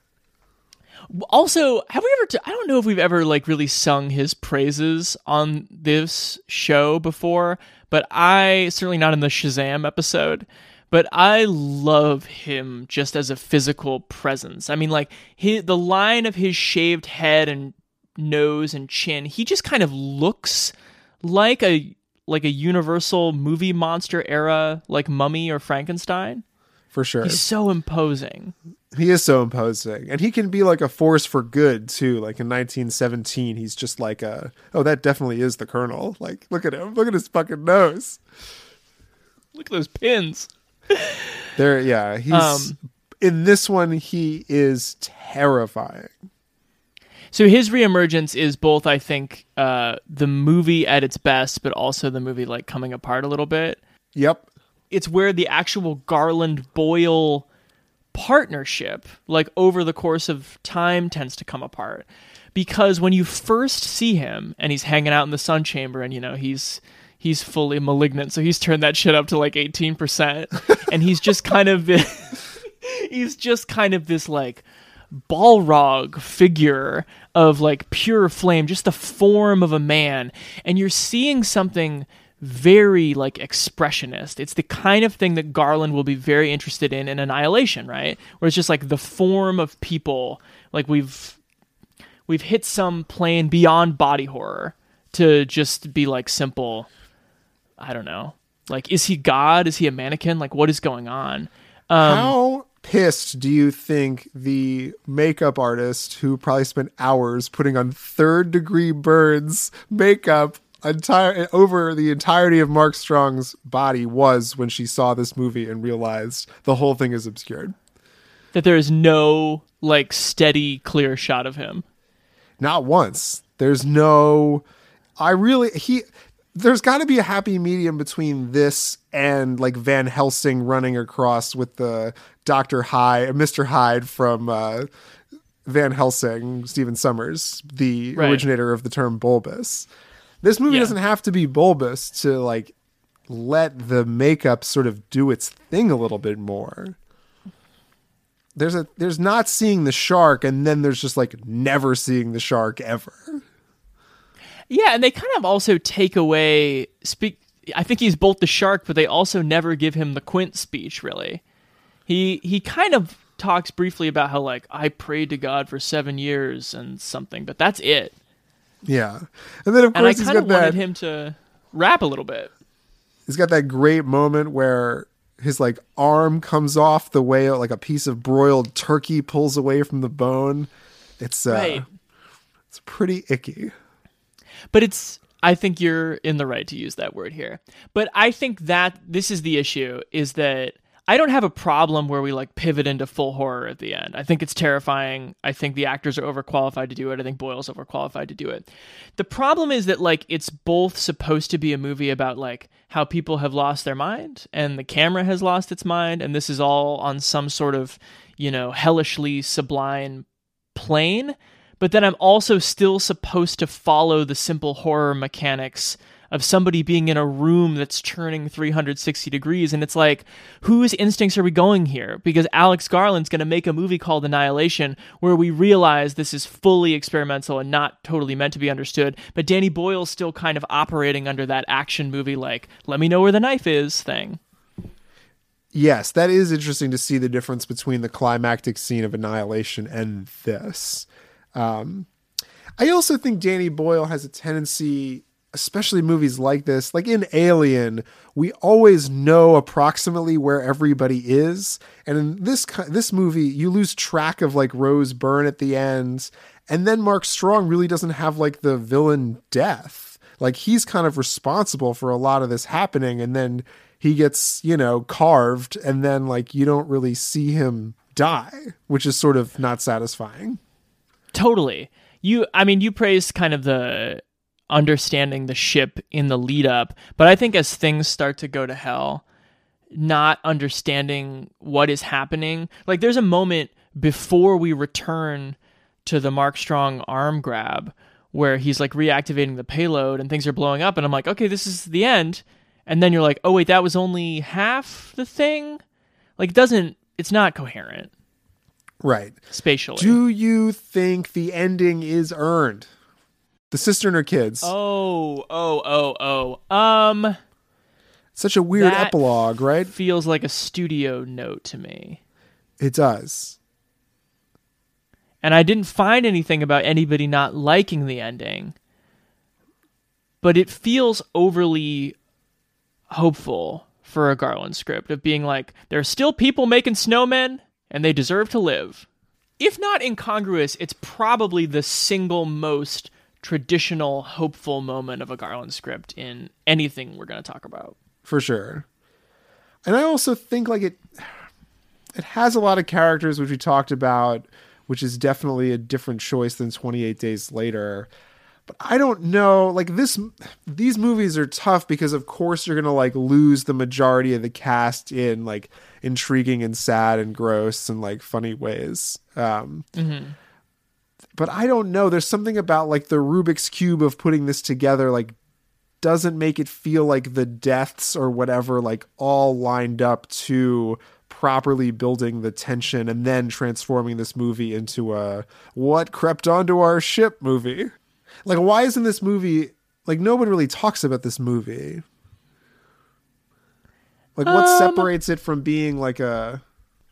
Also, have we ever? T- I don't know if we've ever, like, really sung his praises on this show before, but I certainly not in the Shazam episode. But I love him just as a physical presence. I mean, like, his, the line of his shaved head and nose and chin, he just kind of looks like a like a Universal movie monster era, like Mummy or Frankenstein, for sure. He's so imposing. He is so imposing, and he can be, like, a force for good too. Like, in nineteen seventeen, he's just like a oh that definitely is the Colonel. Like, look at him, look at his fucking nose, look at those pins. There, yeah, he's um, in this one. He is terrifying. So his reemergence is both, I think, uh, the movie at its best, but also the movie, like, coming apart a little bit. Yep. It's where the actual Garland-Boyle partnership, like, over the course of time, tends to come apart. Because when you first see him, and he's hanging out in the sun chamber, and, you know, he's he's fully malignant, so he's turned that shit up to, like, eighteen percent. And he's just kind of... he's just kind of this, like... Balrog figure of, like, pure flame, just the form of a man, and you're seeing something very, like, expressionist. It's the kind of thing that Garland will be very interested in in Annihilation, right? Where it's just, like, the form of people, like, we've we've hit some plane beyond body horror to just be, like, simple, I don't know, like, is he God? Is he a mannequin? Like, what is going on? Um, How pissed do you think the makeup artist who probably spent hours putting on third degree burns makeup entire over the entirety of Mark Strong's body was when she saw this movie and realized the whole thing is obscured? That there is no, like, steady, clear shot of him. Not once. There's no... I really... he. There's got to be a happy medium between this and, like, Van Helsing running across with the Doctor Hyde, Mister Hyde from uh, Van Helsing, Stephen Summers, the right. originator of the term bulbous. This movie yeah. doesn't have to be bulbous to like let the makeup sort of do its thing a little bit more. There's a there's not seeing the shark, and then there's just like never seeing the shark ever. Yeah, and they kind of also take away speak. I think he's both the shark, but they also never give him the Quint speech. Really, he he kind of talks briefly about how like I prayed to God for seven years and something, but that's it. Yeah, and then of course and I he's got wanted that. Him to rap a little bit. He's got that great moment where his like arm comes off the way like a piece of broiled turkey pulls away from the bone. It's uh, right. It's pretty icky. But it's, I think you're in the right to use that word here. But I think that this is the issue, is that I don't have a problem where we like pivot into full horror at the end. I think it's terrifying. I think the actors are overqualified to do it. I think Boyle's overqualified to do it. The problem is that like it's both supposed to be a movie about like how people have lost their mind and the camera has lost its mind. And this is all on some sort of, you know, hellishly sublime plane. But then I'm also still supposed to follow the simple horror mechanics of somebody being in a room that's turning three hundred sixty degrees. And it's like, whose instincts are we going here? Because Alex Garland's going to make a movie called Annihilation where we realize this is fully experimental and not totally meant to be understood. But Danny Boyle's still kind of operating under that action movie, like, let me know where the knife is thing. Yes, that is interesting to see the difference between the climactic scene of Annihilation and this. Um, I also think Danny Boyle has a tendency, especially movies like this, like in Alien, we always know approximately where everybody is. And in this, this movie, you lose track of like Rose Byrne at the end. And then Mark Strong really doesn't have like the villain death. Like he's kind of responsible for a lot of this happening. And then he gets, you know, carved, and then like, you don't really see him die, which is sort of not satisfying. Totally. You, I mean, you praised kind of the understanding the ship in the lead up, but I think as things start to go to hell, not understanding what is happening, like there's a moment before we return to the Mark Strong arm grab where he's like reactivating the payload and things are blowing up. And I'm like, okay, this is the end. And then you're like, oh wait, that was only half the thing. Like it doesn't, it's not coherent. Right. Spatially. Do you think the ending is earned? The cistern or kids? Oh, oh, oh, oh. Um, such a weird epilogue, right? Feels like a studio note to me. It does. And I didn't find anything about anybody not liking the ending, but it feels overly hopeful for a Garland script of being like, there are still people making snowmen, and they deserve to live. If not incongruous, it's probably the single most traditional, hopeful moment of a Garland script in anything we're going to talk about. For sure. And I also think like it, it has a lot of characters, which we talked about, which is definitely a different choice than twenty-eight days later. But I don't know, like this, these movies are tough because of course you're going to like lose the majority of the cast in like intriguing and sad and gross and like funny ways. Um, mm-hmm. But I don't know. There's something about like the Rubik's Cube of putting this together, like doesn't make it feel like the deaths or whatever, like all lined up to properly building the tension and then transforming this movie into a what crept onto our ship movie. Like, why isn't this movie, like, no one really talks about this movie. Like, what um, separates it from being, like, a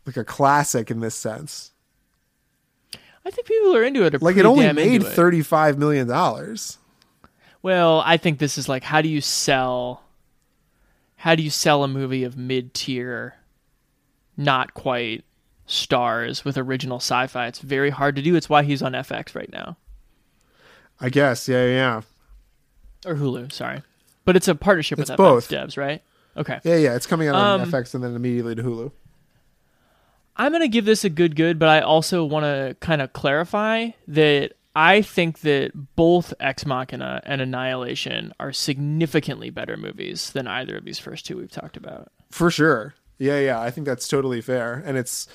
like a classic in this sense? I think people are into it. Like, it only made thirty-five million dollars. Well, I think this is, like, how do you sell, how do you sell a movie of mid-tier, not quite stars with original sci-fi? It's very hard to do. It's why he's on F X right now. I guess, yeah, yeah. Or Hulu, sorry. But it's a partnership with both Devs, right? Okay. Yeah, yeah, it's coming out on um, F X and then immediately to Hulu. I'm going to give this a good good, but I also want to kind of clarify that I think that both Ex Machina and Annihilation are significantly better movies than either of these first two we've talked about. For sure. Yeah, yeah, I think that's totally fair. And it's,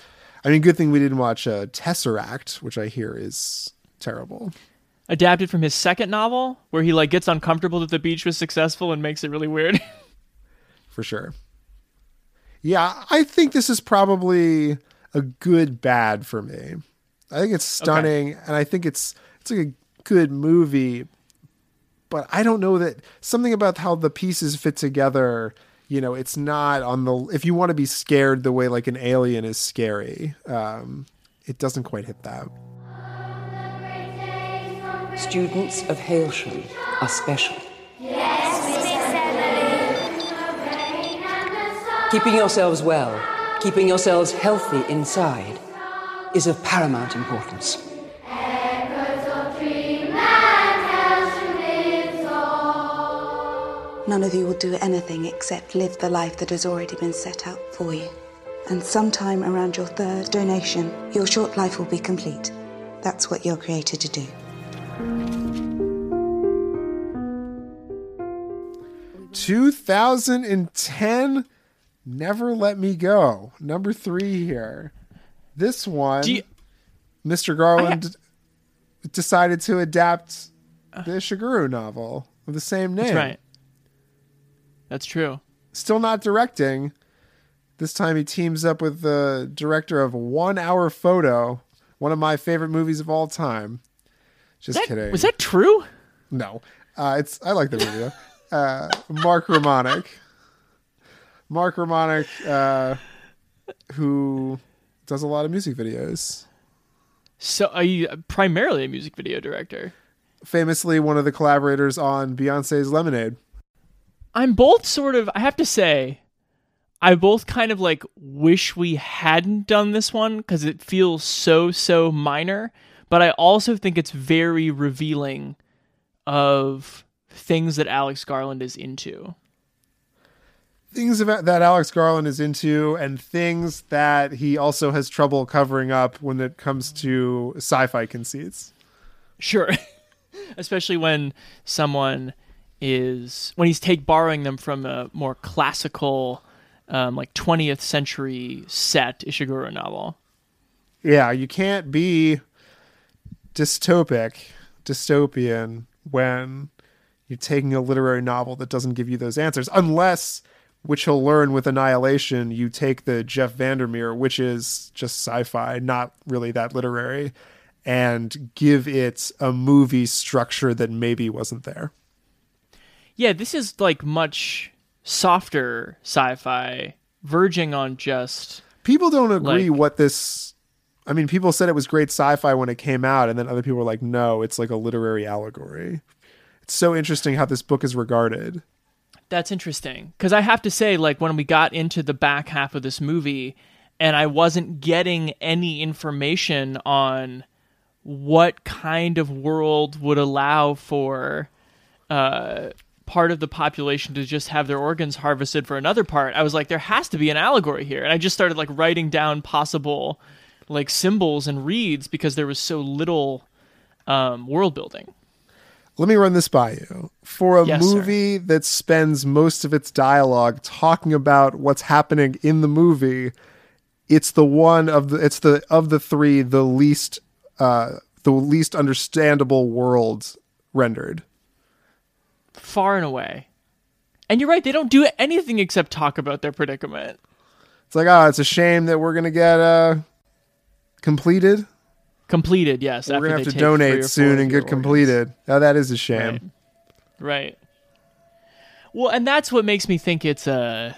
I mean, good thing we didn't watch uh, Tesseract, which I hear is terrible. adapted from his second novel, where he like gets uncomfortable that The Beach was successful and makes it really weird. For sure. Yeah, I think this is probably a good bad for me. I think it's stunning, okay. and I think it's it's like a good movie, but I don't know that something about how the pieces fit together. You know, it's not on the, if you want to be scared the way like an Alien is scary, um, it doesn't quite hit that. Students of Hailsham are special. Yes. Keeping yourselves well, keeping yourselves healthy inside is of paramount importance. None of you will do anything except live the life that has already been set out for you. And sometime around your third donation, your short life will be complete. That's what you're created to do. two thousand ten, Never Let Me Go. Number three here. This one, you, Mister Garland I, d- decided to adapt the Ishiguro novel of the same name. That's right. That's true. Still not directing. This time he teams up with the director of One Hour Photo, one of my favorite movies of all time. Just that, kidding. Was that true? No. Uh, it's I like the movie, though. Uh, Mark Romanek. Mark Romanek, uh, who does a lot of music videos. So are you primarily a music video director? Famously one of the collaborators on Beyonce's Lemonade. I'm both sort of, I have to say, I both kind of like wish we hadn't done this one because it feels so, so minor. But I also think it's very revealing of things that Alex Garland is into. Things about, that Alex Garland is into, and things that he also has trouble covering up when it comes to sci-fi conceits. Sure. Especially when someone... is when he's take borrowing them from a more classical, um, like twentieth century set Ishiguro novel. Yeah, you can't be dystopic, dystopian when you're taking a literary novel that doesn't give you those answers, unless, which he'll learn with Annihilation, you take the Jeff Vandermeer, which is just sci-fi, not really that literary, and give it a movie structure that maybe wasn't there. Yeah, this is like much softer sci-fi, verging on just... People don't agree like, what this... I mean, people said it was great sci-fi when it came out, and then other people were like, no, it's like a literary allegory. It's so interesting how this book is regarded. That's interesting. Because I have to say, like, when we got into the back half of this movie, and I wasn't getting any information on what kind of world would allow for... Uh, part of the population to just have their organs harvested for another part, I was like, there has to be an allegory here. And I just started like writing down possible like symbols and reads because there was so little um, world building. Let me run this by you. For a yes, movie sir. that spends most of its dialogue talking about what's happening in the movie, it's the one of the, it's the, of the three, the least, uh, the least understandable world rendered. Far and away. And you're right, they don't do anything except talk about their predicament. It's like, oh, it's a shame that we're going to get uh, completed. Completed, yes. We're going to have to donate soon and get completed. Oh, that is a shame. Right. right. Well, and that's what makes me think it's a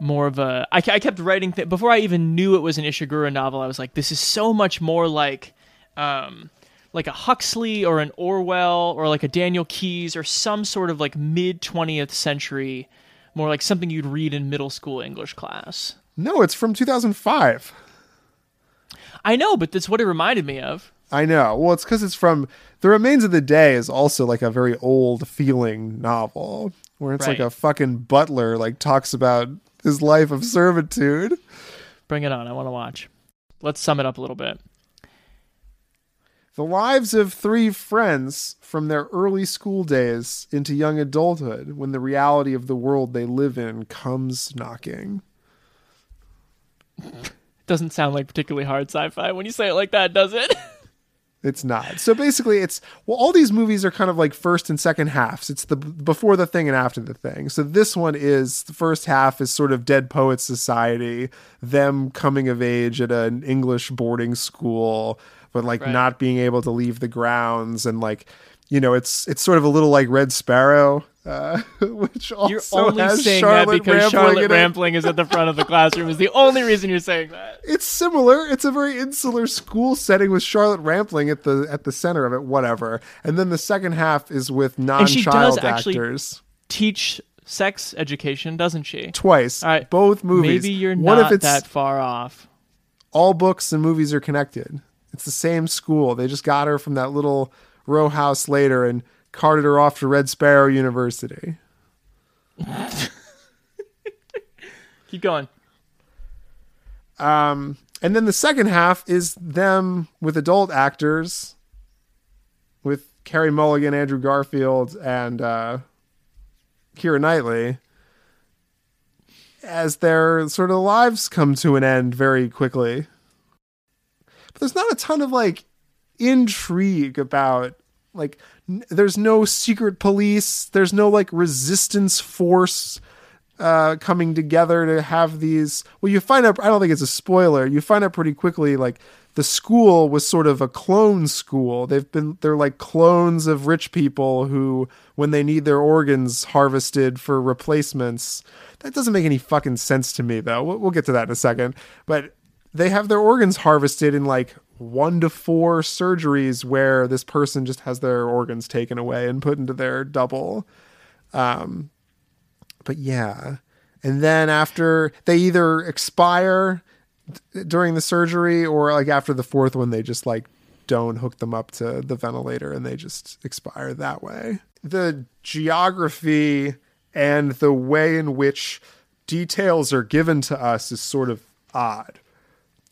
more of a... I, I kept writing... Th- before I even knew it was an Ishiguro novel, I was like, this is so much more like... Um, like a Huxley or an Orwell or like a Daniel Keyes or some sort of like mid twentieth century, more like something you'd read in middle school English class. No, it's from two thousand five. I know, but that's what it reminded me of. I know. Well, it's because it's from The Remains of the Day is also like a very old feeling novel where it's right. like a fucking butler like talks about his life of servitude. Bring it on. I want to watch. Let's sum it up a little bit. The lives of three friends from their early school days into young adulthood when the reality of the world they live in comes knocking. It doesn't sound like particularly hard sci-fi when you say it like that, does it? It's not. So basically it's, well, all these movies are kind of like first and second halves. It's the before the thing and after the thing. So this one is, the first half is sort of Dead Poets Society, them coming of age at an English boarding school, but like right. not being able to leave the grounds. And like, you know, it's, it's sort of a little like Red Sparrow, uh, which also you're only has saying Charlotte that because Rampling Charlotte Rampling is at the front of the classroom is the only reason you're saying that. It's similar. It's a very insular school setting with Charlotte Rampling at the at the center of it, whatever. And then the second half is with non-child actors. Teach sex education, doesn't she? Twice. All right. Both movies. Maybe you're what not if it's that far off. All books and movies are connected. It's the same school. They just got her from that little row house later and carted her off to Red Sparrow University. Keep going. Um, and then the second half is them with adult actors, with Carey Mulligan, Andrew Garfield, and uh, Keira Knightley, as their sort of lives come to an end very quickly. But there's not a ton of like intrigue about, like, n- there's no secret police, there's no like resistance force uh coming together to have these. Well, you find out, I don't think it's a spoiler, you find out pretty quickly like the school was sort of a clone school. They've been, they're like clones of rich people who, when they need their organs harvested for replacements. That doesn't make any fucking sense to me though. We'll, we'll get to that in a second. But they have their organs harvested in like one to four surgeries where this person just has their organs taken away and put into their double. Um, but yeah. And then after they either expire d- during the surgery, or like after the fourth one, they just like don't hook them up to the ventilator and they just expire that way. The geography and the way in which details are given to us is sort of odd.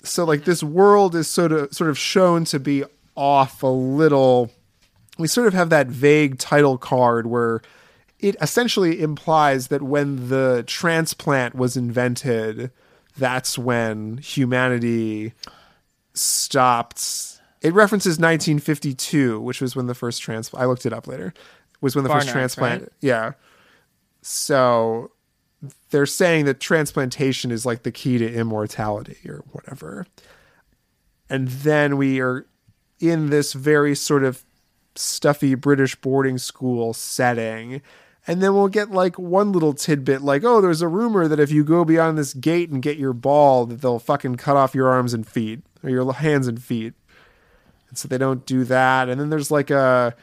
So like this world is sort of sort of shown to be off a little. We sort of have that vague title card where it essentially implies that when the transplant was invented, that's when humanity stopped. It references nineteen fifty-two, which was when the first transplant. I looked it up later. Was when the Barnard, first transplant. Right? Yeah. So they're saying that transplantation is like the key to immortality or whatever. And then we are in this very sort of stuffy British boarding school setting. And then we'll get like one little tidbit like, oh, there's a rumor that if you go beyond this gate and get your ball, that they'll fucking cut off your arms and feet, or your hands and feet. And so they don't do that. And then there's like a,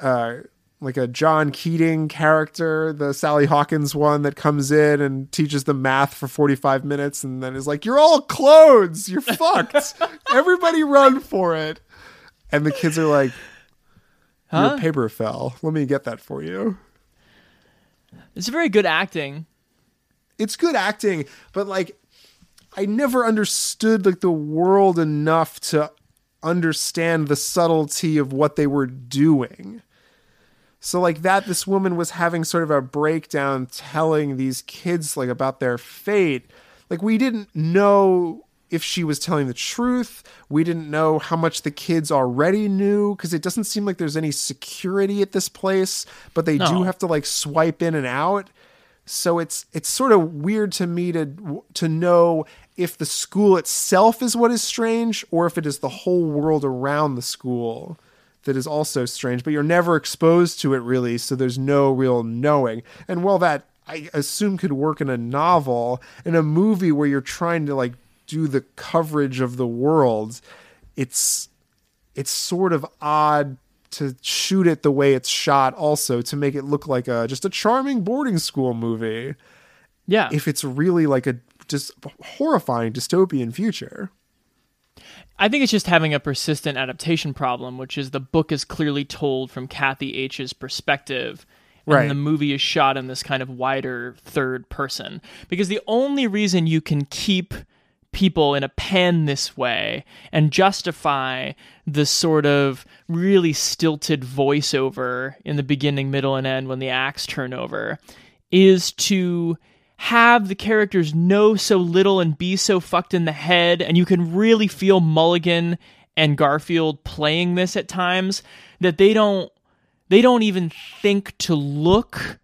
uh, like a John Keating character, the Sally Hawkins one, that comes in and teaches them math for forty-five minutes and then is like, you're all clones. You're fucked. Everybody run for it. And the kids are like, huh? Your paper fell. Let me get that for you. It's very good acting. It's good acting, but like, I never understood like the world enough to understand the subtlety of what they were doing. So like that, this woman was having sort of a breakdown telling these kids like about their fate. Like we didn't know if she was telling the truth. We didn't know how much the kids already knew, because it doesn't seem like there's any security at this place, but they no. do have to like swipe in and out. So it's it's sort of weird to me to to know if the school itself is what is strange, or if it is the whole world around the school that is also strange, but you're never exposed to it really. So there's no real knowing. And while that I assume could work in a novel, in a movie where you're trying to like do the coverage of the world, it's, it's sort of odd to shoot it the way it's shot also, to make it look like a, just a charming boarding school movie. Yeah. If it's really like a just horrifying dystopian future. I think it's just having a persistent adaptation problem, which is the book is clearly told from Kathy H's perspective, and right. the movie is shot in this kind of wider third person. Because the only reason you can keep people in a pen this way and justify the sort of really stilted voiceover in the beginning, middle, and end when the acts turn over is to have the characters know so little and be so fucked in the head, and you can really feel Mulligan and Garfield playing this at times that they don't they don't even think to look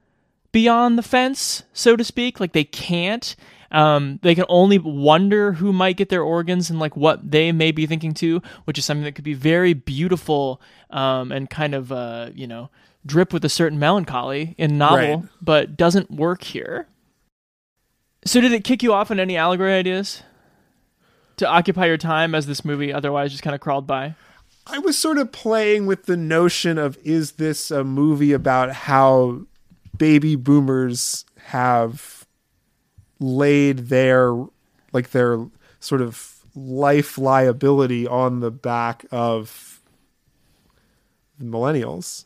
beyond the fence, so to speak. Like, they can't. Um, they can only wonder who might get their organs and like what they may be thinking too, which is something that could be very beautiful um, and kind of uh, you know drip with a certain melancholy in novel, right. But doesn't work here. So did it kick you off on any allegory ideas to occupy your time as this movie otherwise just kind of crawled by? I was sort of playing with the notion of, is this a movie about how baby boomers have laid their, like their sort of life liability on the back of the millennials?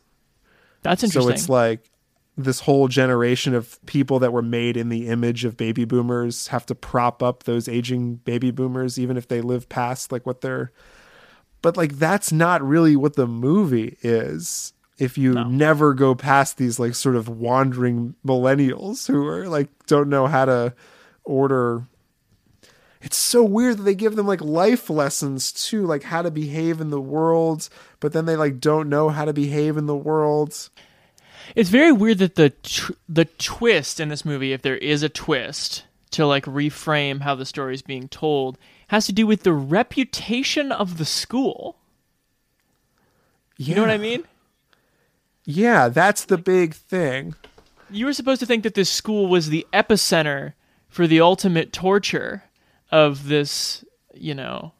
That's interesting. So it's like, this whole generation of people that were made in the image of baby boomers have to prop up those aging baby boomers, even if they live past like what they're, but like, that's not really what the movie is. If you no. never go past these like sort of wandering millennials who are like, don't know how to order. It's so weird that they give them like life lessons too, like how to behave in the world, but then they like, don't know how to behave in the world. It's very weird that the tr- the twist in this movie, if there is a twist to like reframe how the story is being told, has to do with the reputation of the school. Yeah. You know what I mean? Yeah, that's the big thing. You were supposed to think that this school was the epicenter for the ultimate torture of this, you know,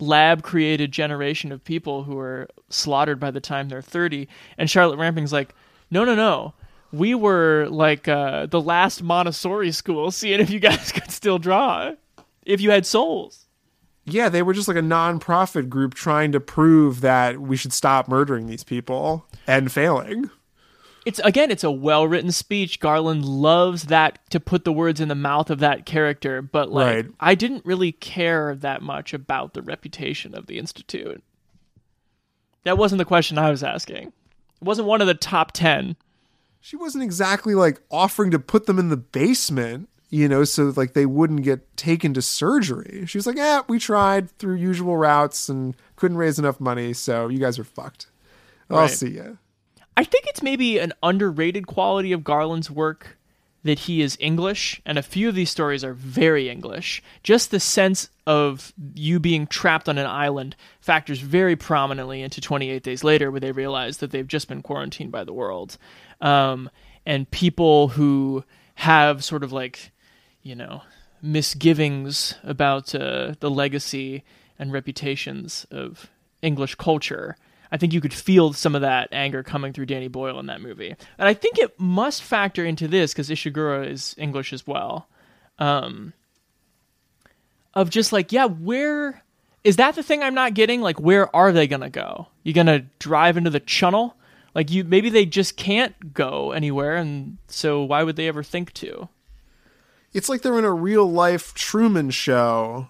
lab-created generation of people who are slaughtered by the time they're thirty. And Charlotte Rampling's like, No, no, no. We were like uh, the last Montessori school, seeing if you guys could still draw, if you had souls. Yeah, they were just like a non-profit group trying to prove that we should stop murdering these people and failing. It's again, it's a well-written speech. Garland loves that, to put the words in the mouth of that character. But like, right. I didn't really care that much about the reputation of the institute. That wasn't the question I was asking. It wasn't one of the top ten. She wasn't exactly like offering to put them in the basement, you know, so like they wouldn't get taken to surgery. She was like, "Yeah, we tried through usual routes and couldn't raise enough money, so you guys are fucked. I'll right. see ya." I think it's maybe an underrated quality of Garland's work that he is English, and a few of these stories are very English. Just the sense of you being trapped on an island factors very prominently into twenty-eight Days Later, where they realize that they've just been quarantined by the world. Um, and people who have sort of like, you know, misgivings about uh, the legacy and reputations of English culture. I think you could feel some of that anger coming through Danny Boyle in that movie. And I think it must factor into this, because Ishiguro is English as well. Um, of just like, yeah, where... Is that the thing I'm not getting? Like, where are they going to go? You going to drive into the channel? Like, you maybe they just can't go anywhere, and so why would they ever think to? It's like they're in a real-life Truman Show,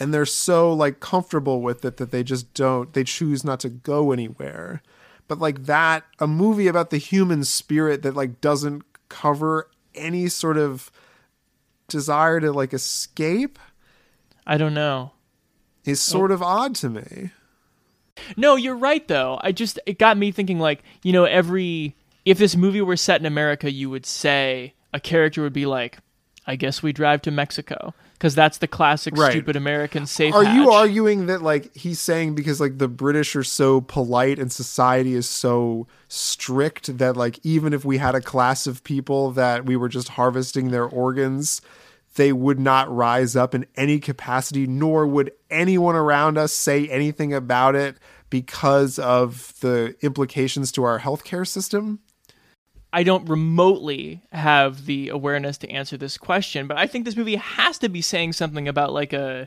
and they're so like comfortable with it that they just don't, they choose not to go anywhere. But like that, a movie about the human spirit that like doesn't cover any sort of desire to like escape. I don't know. Is sort oh. of odd to me. No, you're right though. I just, it got me thinking like, you know, every, if this movie were set in America, you would say a character would be like, I guess we drive to Mexico, because that's the classic right. stupid American safe hatch. Are you arguing that like he's saying because like the British are so polite and society is so strict that like even if we had a class of people that we were just harvesting their organs, they would not rise up in any capacity, nor would anyone around us say anything about it because of the implications to our healthcare system? I don't remotely have the awareness to answer this question, but I think this movie has to be saying something about like a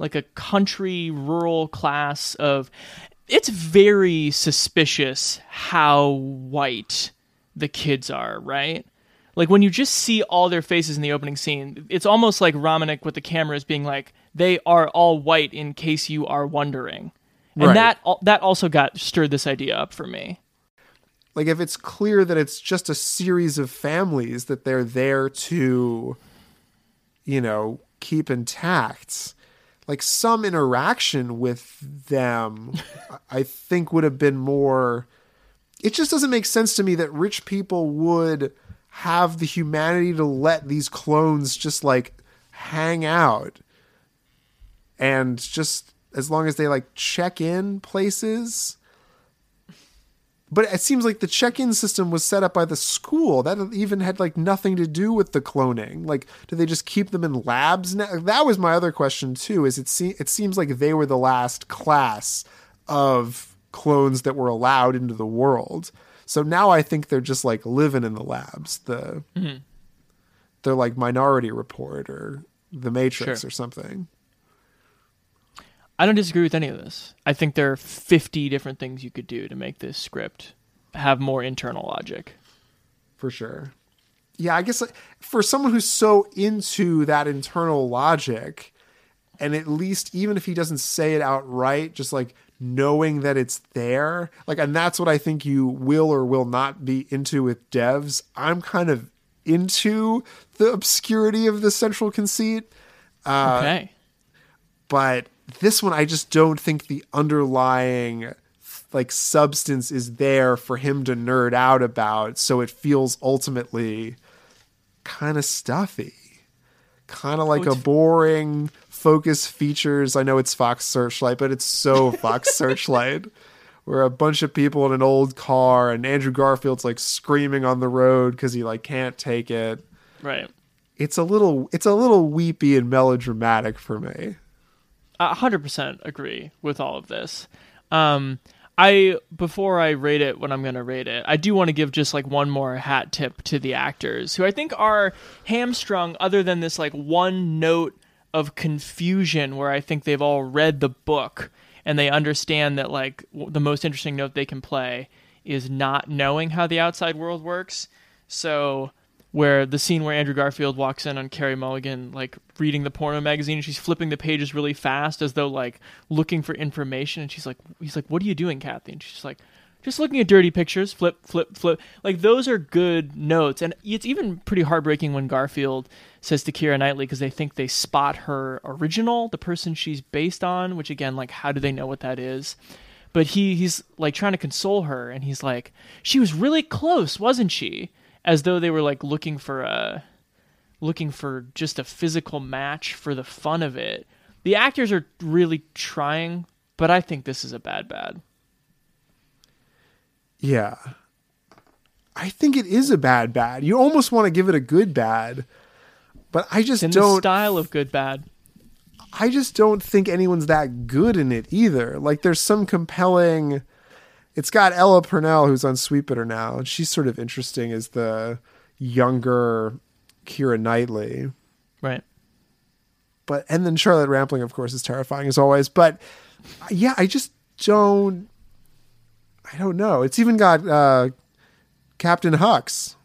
like a country rural class of, it's very suspicious how white the kids are, right? Like when you just see all their faces in the opening scene, it's almost like Romanek with the cameras being like, they are all white in case you are wondering. And right. that that also got stirred this idea up for me. Like, if it's clear that it's just a series of families that they're there to, you know, keep intact, like some interaction with them, I think would have been more. It just doesn't make sense to me that rich people would have the humanity to let these clones just like hang out, and just as long as they like check in places. But it seems like the check-in system was set up by the school. That even had like nothing to do with the cloning. Like, do they just keep them in labs now? That was my other question too, is it, se- it seems like they were the last class of clones that were allowed into the world. So now I think they're just like living in the labs. The mm-hmm. They're like Minority Report or The Matrix sure. or something. I don't disagree with any of this. I think there are fifty different things you could do to make this script have more internal logic. For sure. Yeah, I guess like, for someone who's so into that internal logic, and at least even if he doesn't say it outright, just like knowing that it's there, like, and that's what I think you will or will not be into with Devs. I'm kind of into the obscurity of the central conceit. Uh, okay. But this one, I just don't think the underlying like substance is there for him to nerd out about. So it feels ultimately kind of stuffy, kind of like oh, a boring focus features. I know it's Fox Searchlight, but it's so Fox Searchlight. Where a bunch of people in an old car and Andrew Garfield's like screaming on the road because he like can't take it. Right. It's a little, it's a little weepy and melodramatic for me. A hundred percent agree with all of this. Um, I before I rate it, when I'm going to rate it, I do want to give just like one more hat tip to the actors, who I think are hamstrung. Other than this, like one note of confusion, where I think they've all read the book and they understand that like w- the most interesting note they can play is not knowing how the outside world works. So, where the scene where Andrew Garfield walks in on Carey Mulligan, like reading the porno magazine, and she's flipping the pages really fast as though like looking for information. And she's like, he's like, what are you doing, Kathy? And she's like, just looking at dirty pictures, flip, flip, flip. Like those are good notes. And it's even pretty heartbreaking when Garfield says to Keira Knightley, because they think they spot her original, the person she's based on, which again, like, how do they know what that is? But he he's like trying to console her. And he's like, she was really close, wasn't she? As though they were like looking for a, looking for just a physical match for the fun of it. The actors are really trying, but I think this is a bad, bad. Yeah, I think it is a bad, bad. You almost want to give it a good, bad, but I just in don't. In the style of good, bad. I just don't think anyone's that good in it either. Like there's some compelling. It's got Ella Purnell, who's on Sweetbitter now, and she's sort of interesting as the younger Keira Knightley. Right. But and then Charlotte Rampling, of course, is terrifying as always. But yeah, I just don't I don't know. It's even got uh, Captain Hux.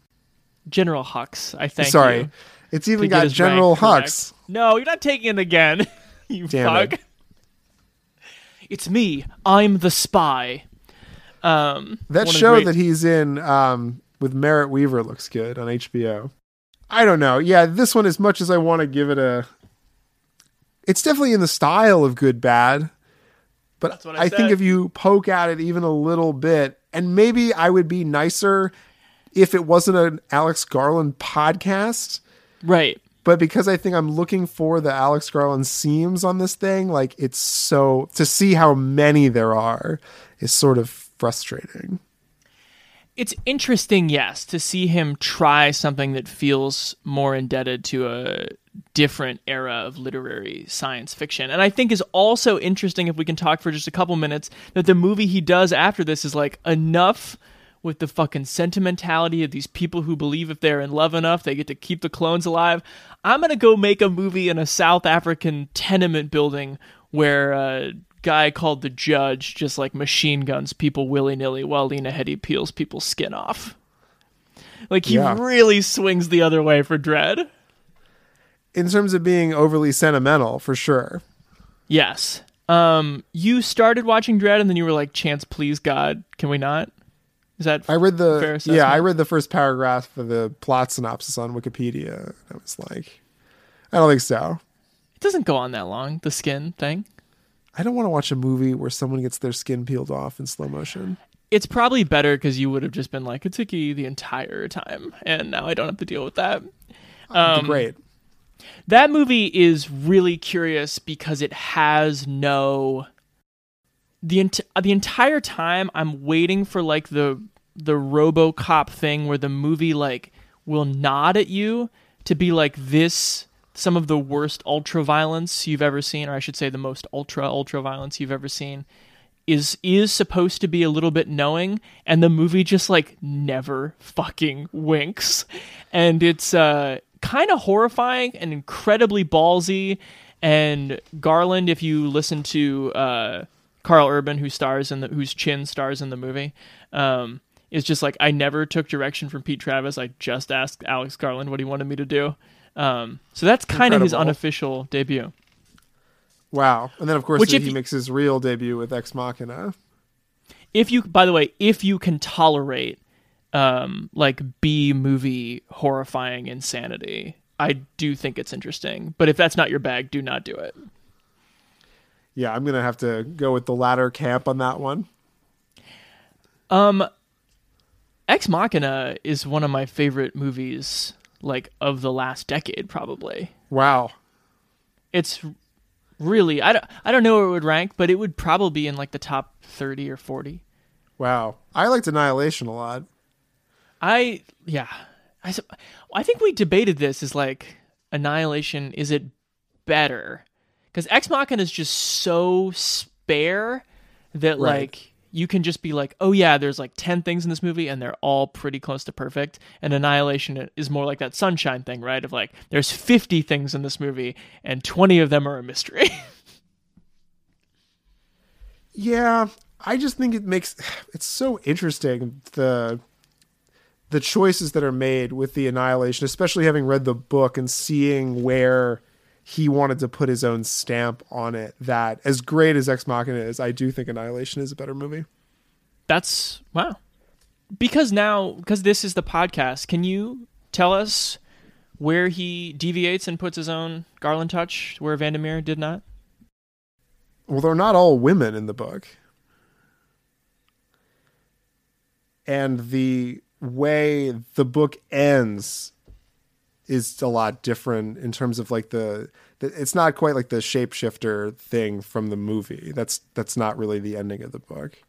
General Hux, I think. Sorry. You it's even got General Hux. Correct. No, you're not taking it again. You fuck. It. It's me. I'm the spy. Um, that show great- that he's in um, with Merritt Weaver looks good on H B O. I don't know. Yeah, this one, as much as I want to give it a... It's definitely in the style of good, bad. But That's what I, I think if you poke at it even a little bit, and maybe I would be nicer if it wasn't an Alex Garland podcast. Right. But because I think I'm looking for the Alex Garland seams on this thing, like it's so... To see how many there are is sort of... frustrating. It's interesting, yes, to see him try something that feels more indebted to a different era of literary science fiction. And I think is also interesting, if we can talk for just a couple minutes, that the movie he does after this is like enough with the fucking sentimentality of these people who believe if they're in love enough, they get to keep the clones alive. I'm gonna go make a movie in a South African tenement building where uh guy called the judge just like machine guns people willy-nilly while Lena Headey peels people's skin off. Like he yeah. really swings the other way for Dredd. In terms of being overly sentimental, for sure. Yes. Um, you started watching Dredd and then you were like, Chance, please God, can we not? Is that I read the fair assessment? Yeah, I read the first paragraph of the plot synopsis on Wikipedia. I was like, I don't think so. It doesn't go on that long, the skin thing. I don't want to watch a movie where someone gets their skin peeled off in slow motion. It's probably better because you would have just been like, it's icky the entire time, and now I don't have to deal with that. Um, great. That movie is really curious because it has no... The ent- the entire time I'm waiting for like the the RoboCop thing where the movie like will nod at you to be like, this, some of the worst ultra violence you've ever seen, or I should say the most ultra ultra violence you've ever seen, is is supposed to be a little bit knowing, and the movie just like never fucking winks. And it's uh kind of horrifying and incredibly ballsy. And Garland, if you listen to uh Carl Urban, who stars in the whose chin stars in the movie, um, is just like, I never took direction from Pete Travis. I just asked Alex Garland what he wanted me to do. Um, so that's kind of his unofficial debut. Wow! And then of course Which he you, makes his real debut with Ex Machina. If you, by the way, if you can tolerate um, like B movie horrifying insanity, I do think it's interesting. But if that's not your bag, do not do it. Yeah, I'm going to have to go with the latter camp on that one. Um, Ex Machina is one of my favorite movies, like, of the last decade, probably. Wow. It's really... I don't, I don't know where it would rank, but it would probably be in, like, the top thirty or forty. Wow. I liked Annihilation a lot. I... Yeah. I, I think we debated this, is, like, Annihilation, is it better... Because Ex Machina is just so spare that, right. like, you can just be like, oh, yeah, there's, like, ten things in this movie, and they're all pretty close to perfect. And Annihilation is more like that Sunshine thing, right? Of, like, there's fifty things in this movie, and twenty of them are a mystery. Yeah, I just think it makes... It's so interesting, the, the choices that are made with the Annihilation, especially having read the book and seeing where... he wanted to put his own stamp on it, that as great as Ex Machina is, I do think Annihilation is a better movie. That's wow. Because now, because this is the podcast, can you tell us where he deviates and puts his own Garland touch where Vandermeer did not? Well, they're not all women in the book. And the way the book ends is a lot different in terms of like the, the it's not quite like the shapeshifter thing from the movie. That's, that's not really the ending of the book.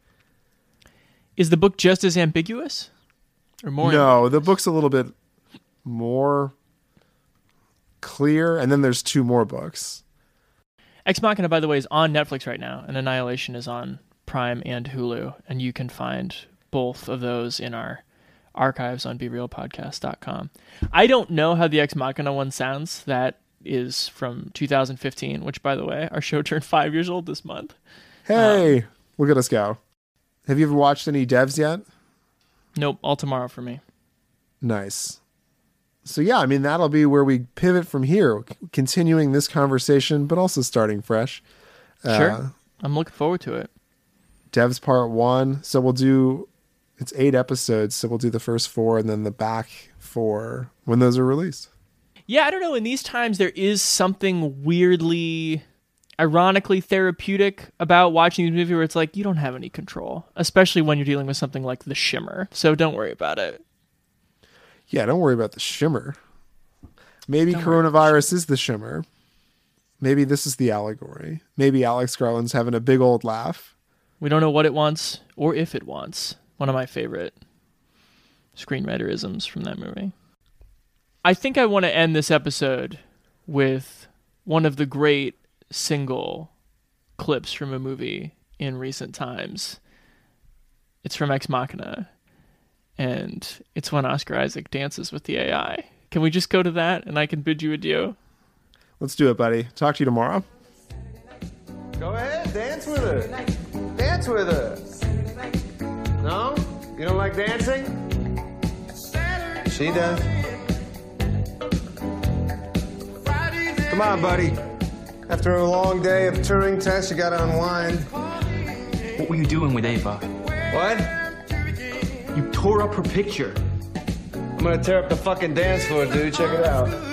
Is the book just as ambiguous or more? No, ambiguous? The book's a little bit more clear. And then there's two more books. Ex Machina, by the way, is on Netflix right now, and Annihilation is on Prime and Hulu. And you can find both of those in our archives on be real podcast dot com. I don't know how the Ex Machina one sounds. That is from two thousand fifteen, which, by the way, our show turned five years old this month. Hey, um, look at us go. Have you ever watched any Devs yet? Nope, all tomorrow for me. Nice. So yeah, I mean, that'll be where we pivot from here, continuing this conversation, but also starting fresh. Sure. Uh, I'm looking forward to it. Devs part one. So we'll do... It's eight episodes, so we'll do the first four and then the back four when those are released. Yeah, I don't know. In these times, there is something weirdly, ironically therapeutic about watching these movies where it's like, you don't have any control, especially when you're dealing with something like The Shimmer. So don't worry about it. Yeah, don't worry about The Shimmer. Maybe don't coronavirus the is The Shimmer. Maybe this is the allegory. Maybe Alex Garland's having a big old laugh. We don't know what it wants or if it wants. One of my favorite screenwriterisms from that movie. I think I want to end this episode with one of the great single clips from a movie in recent times. It's from Ex Machina, and it's when Oscar Isaac dances with the A I. Can we just go to that, and I can bid you adieu? Let's do it, buddy. Talk to you tomorrow. Go ahead, dance with her. Dance with her. No? You don't like dancing? She does. Come on, buddy. After a long day of touring tests, you gotta unwind. What were you doing with Ava? What? You tore up her picture. I'm gonna tear up the fucking dance floor, dude. Check it out.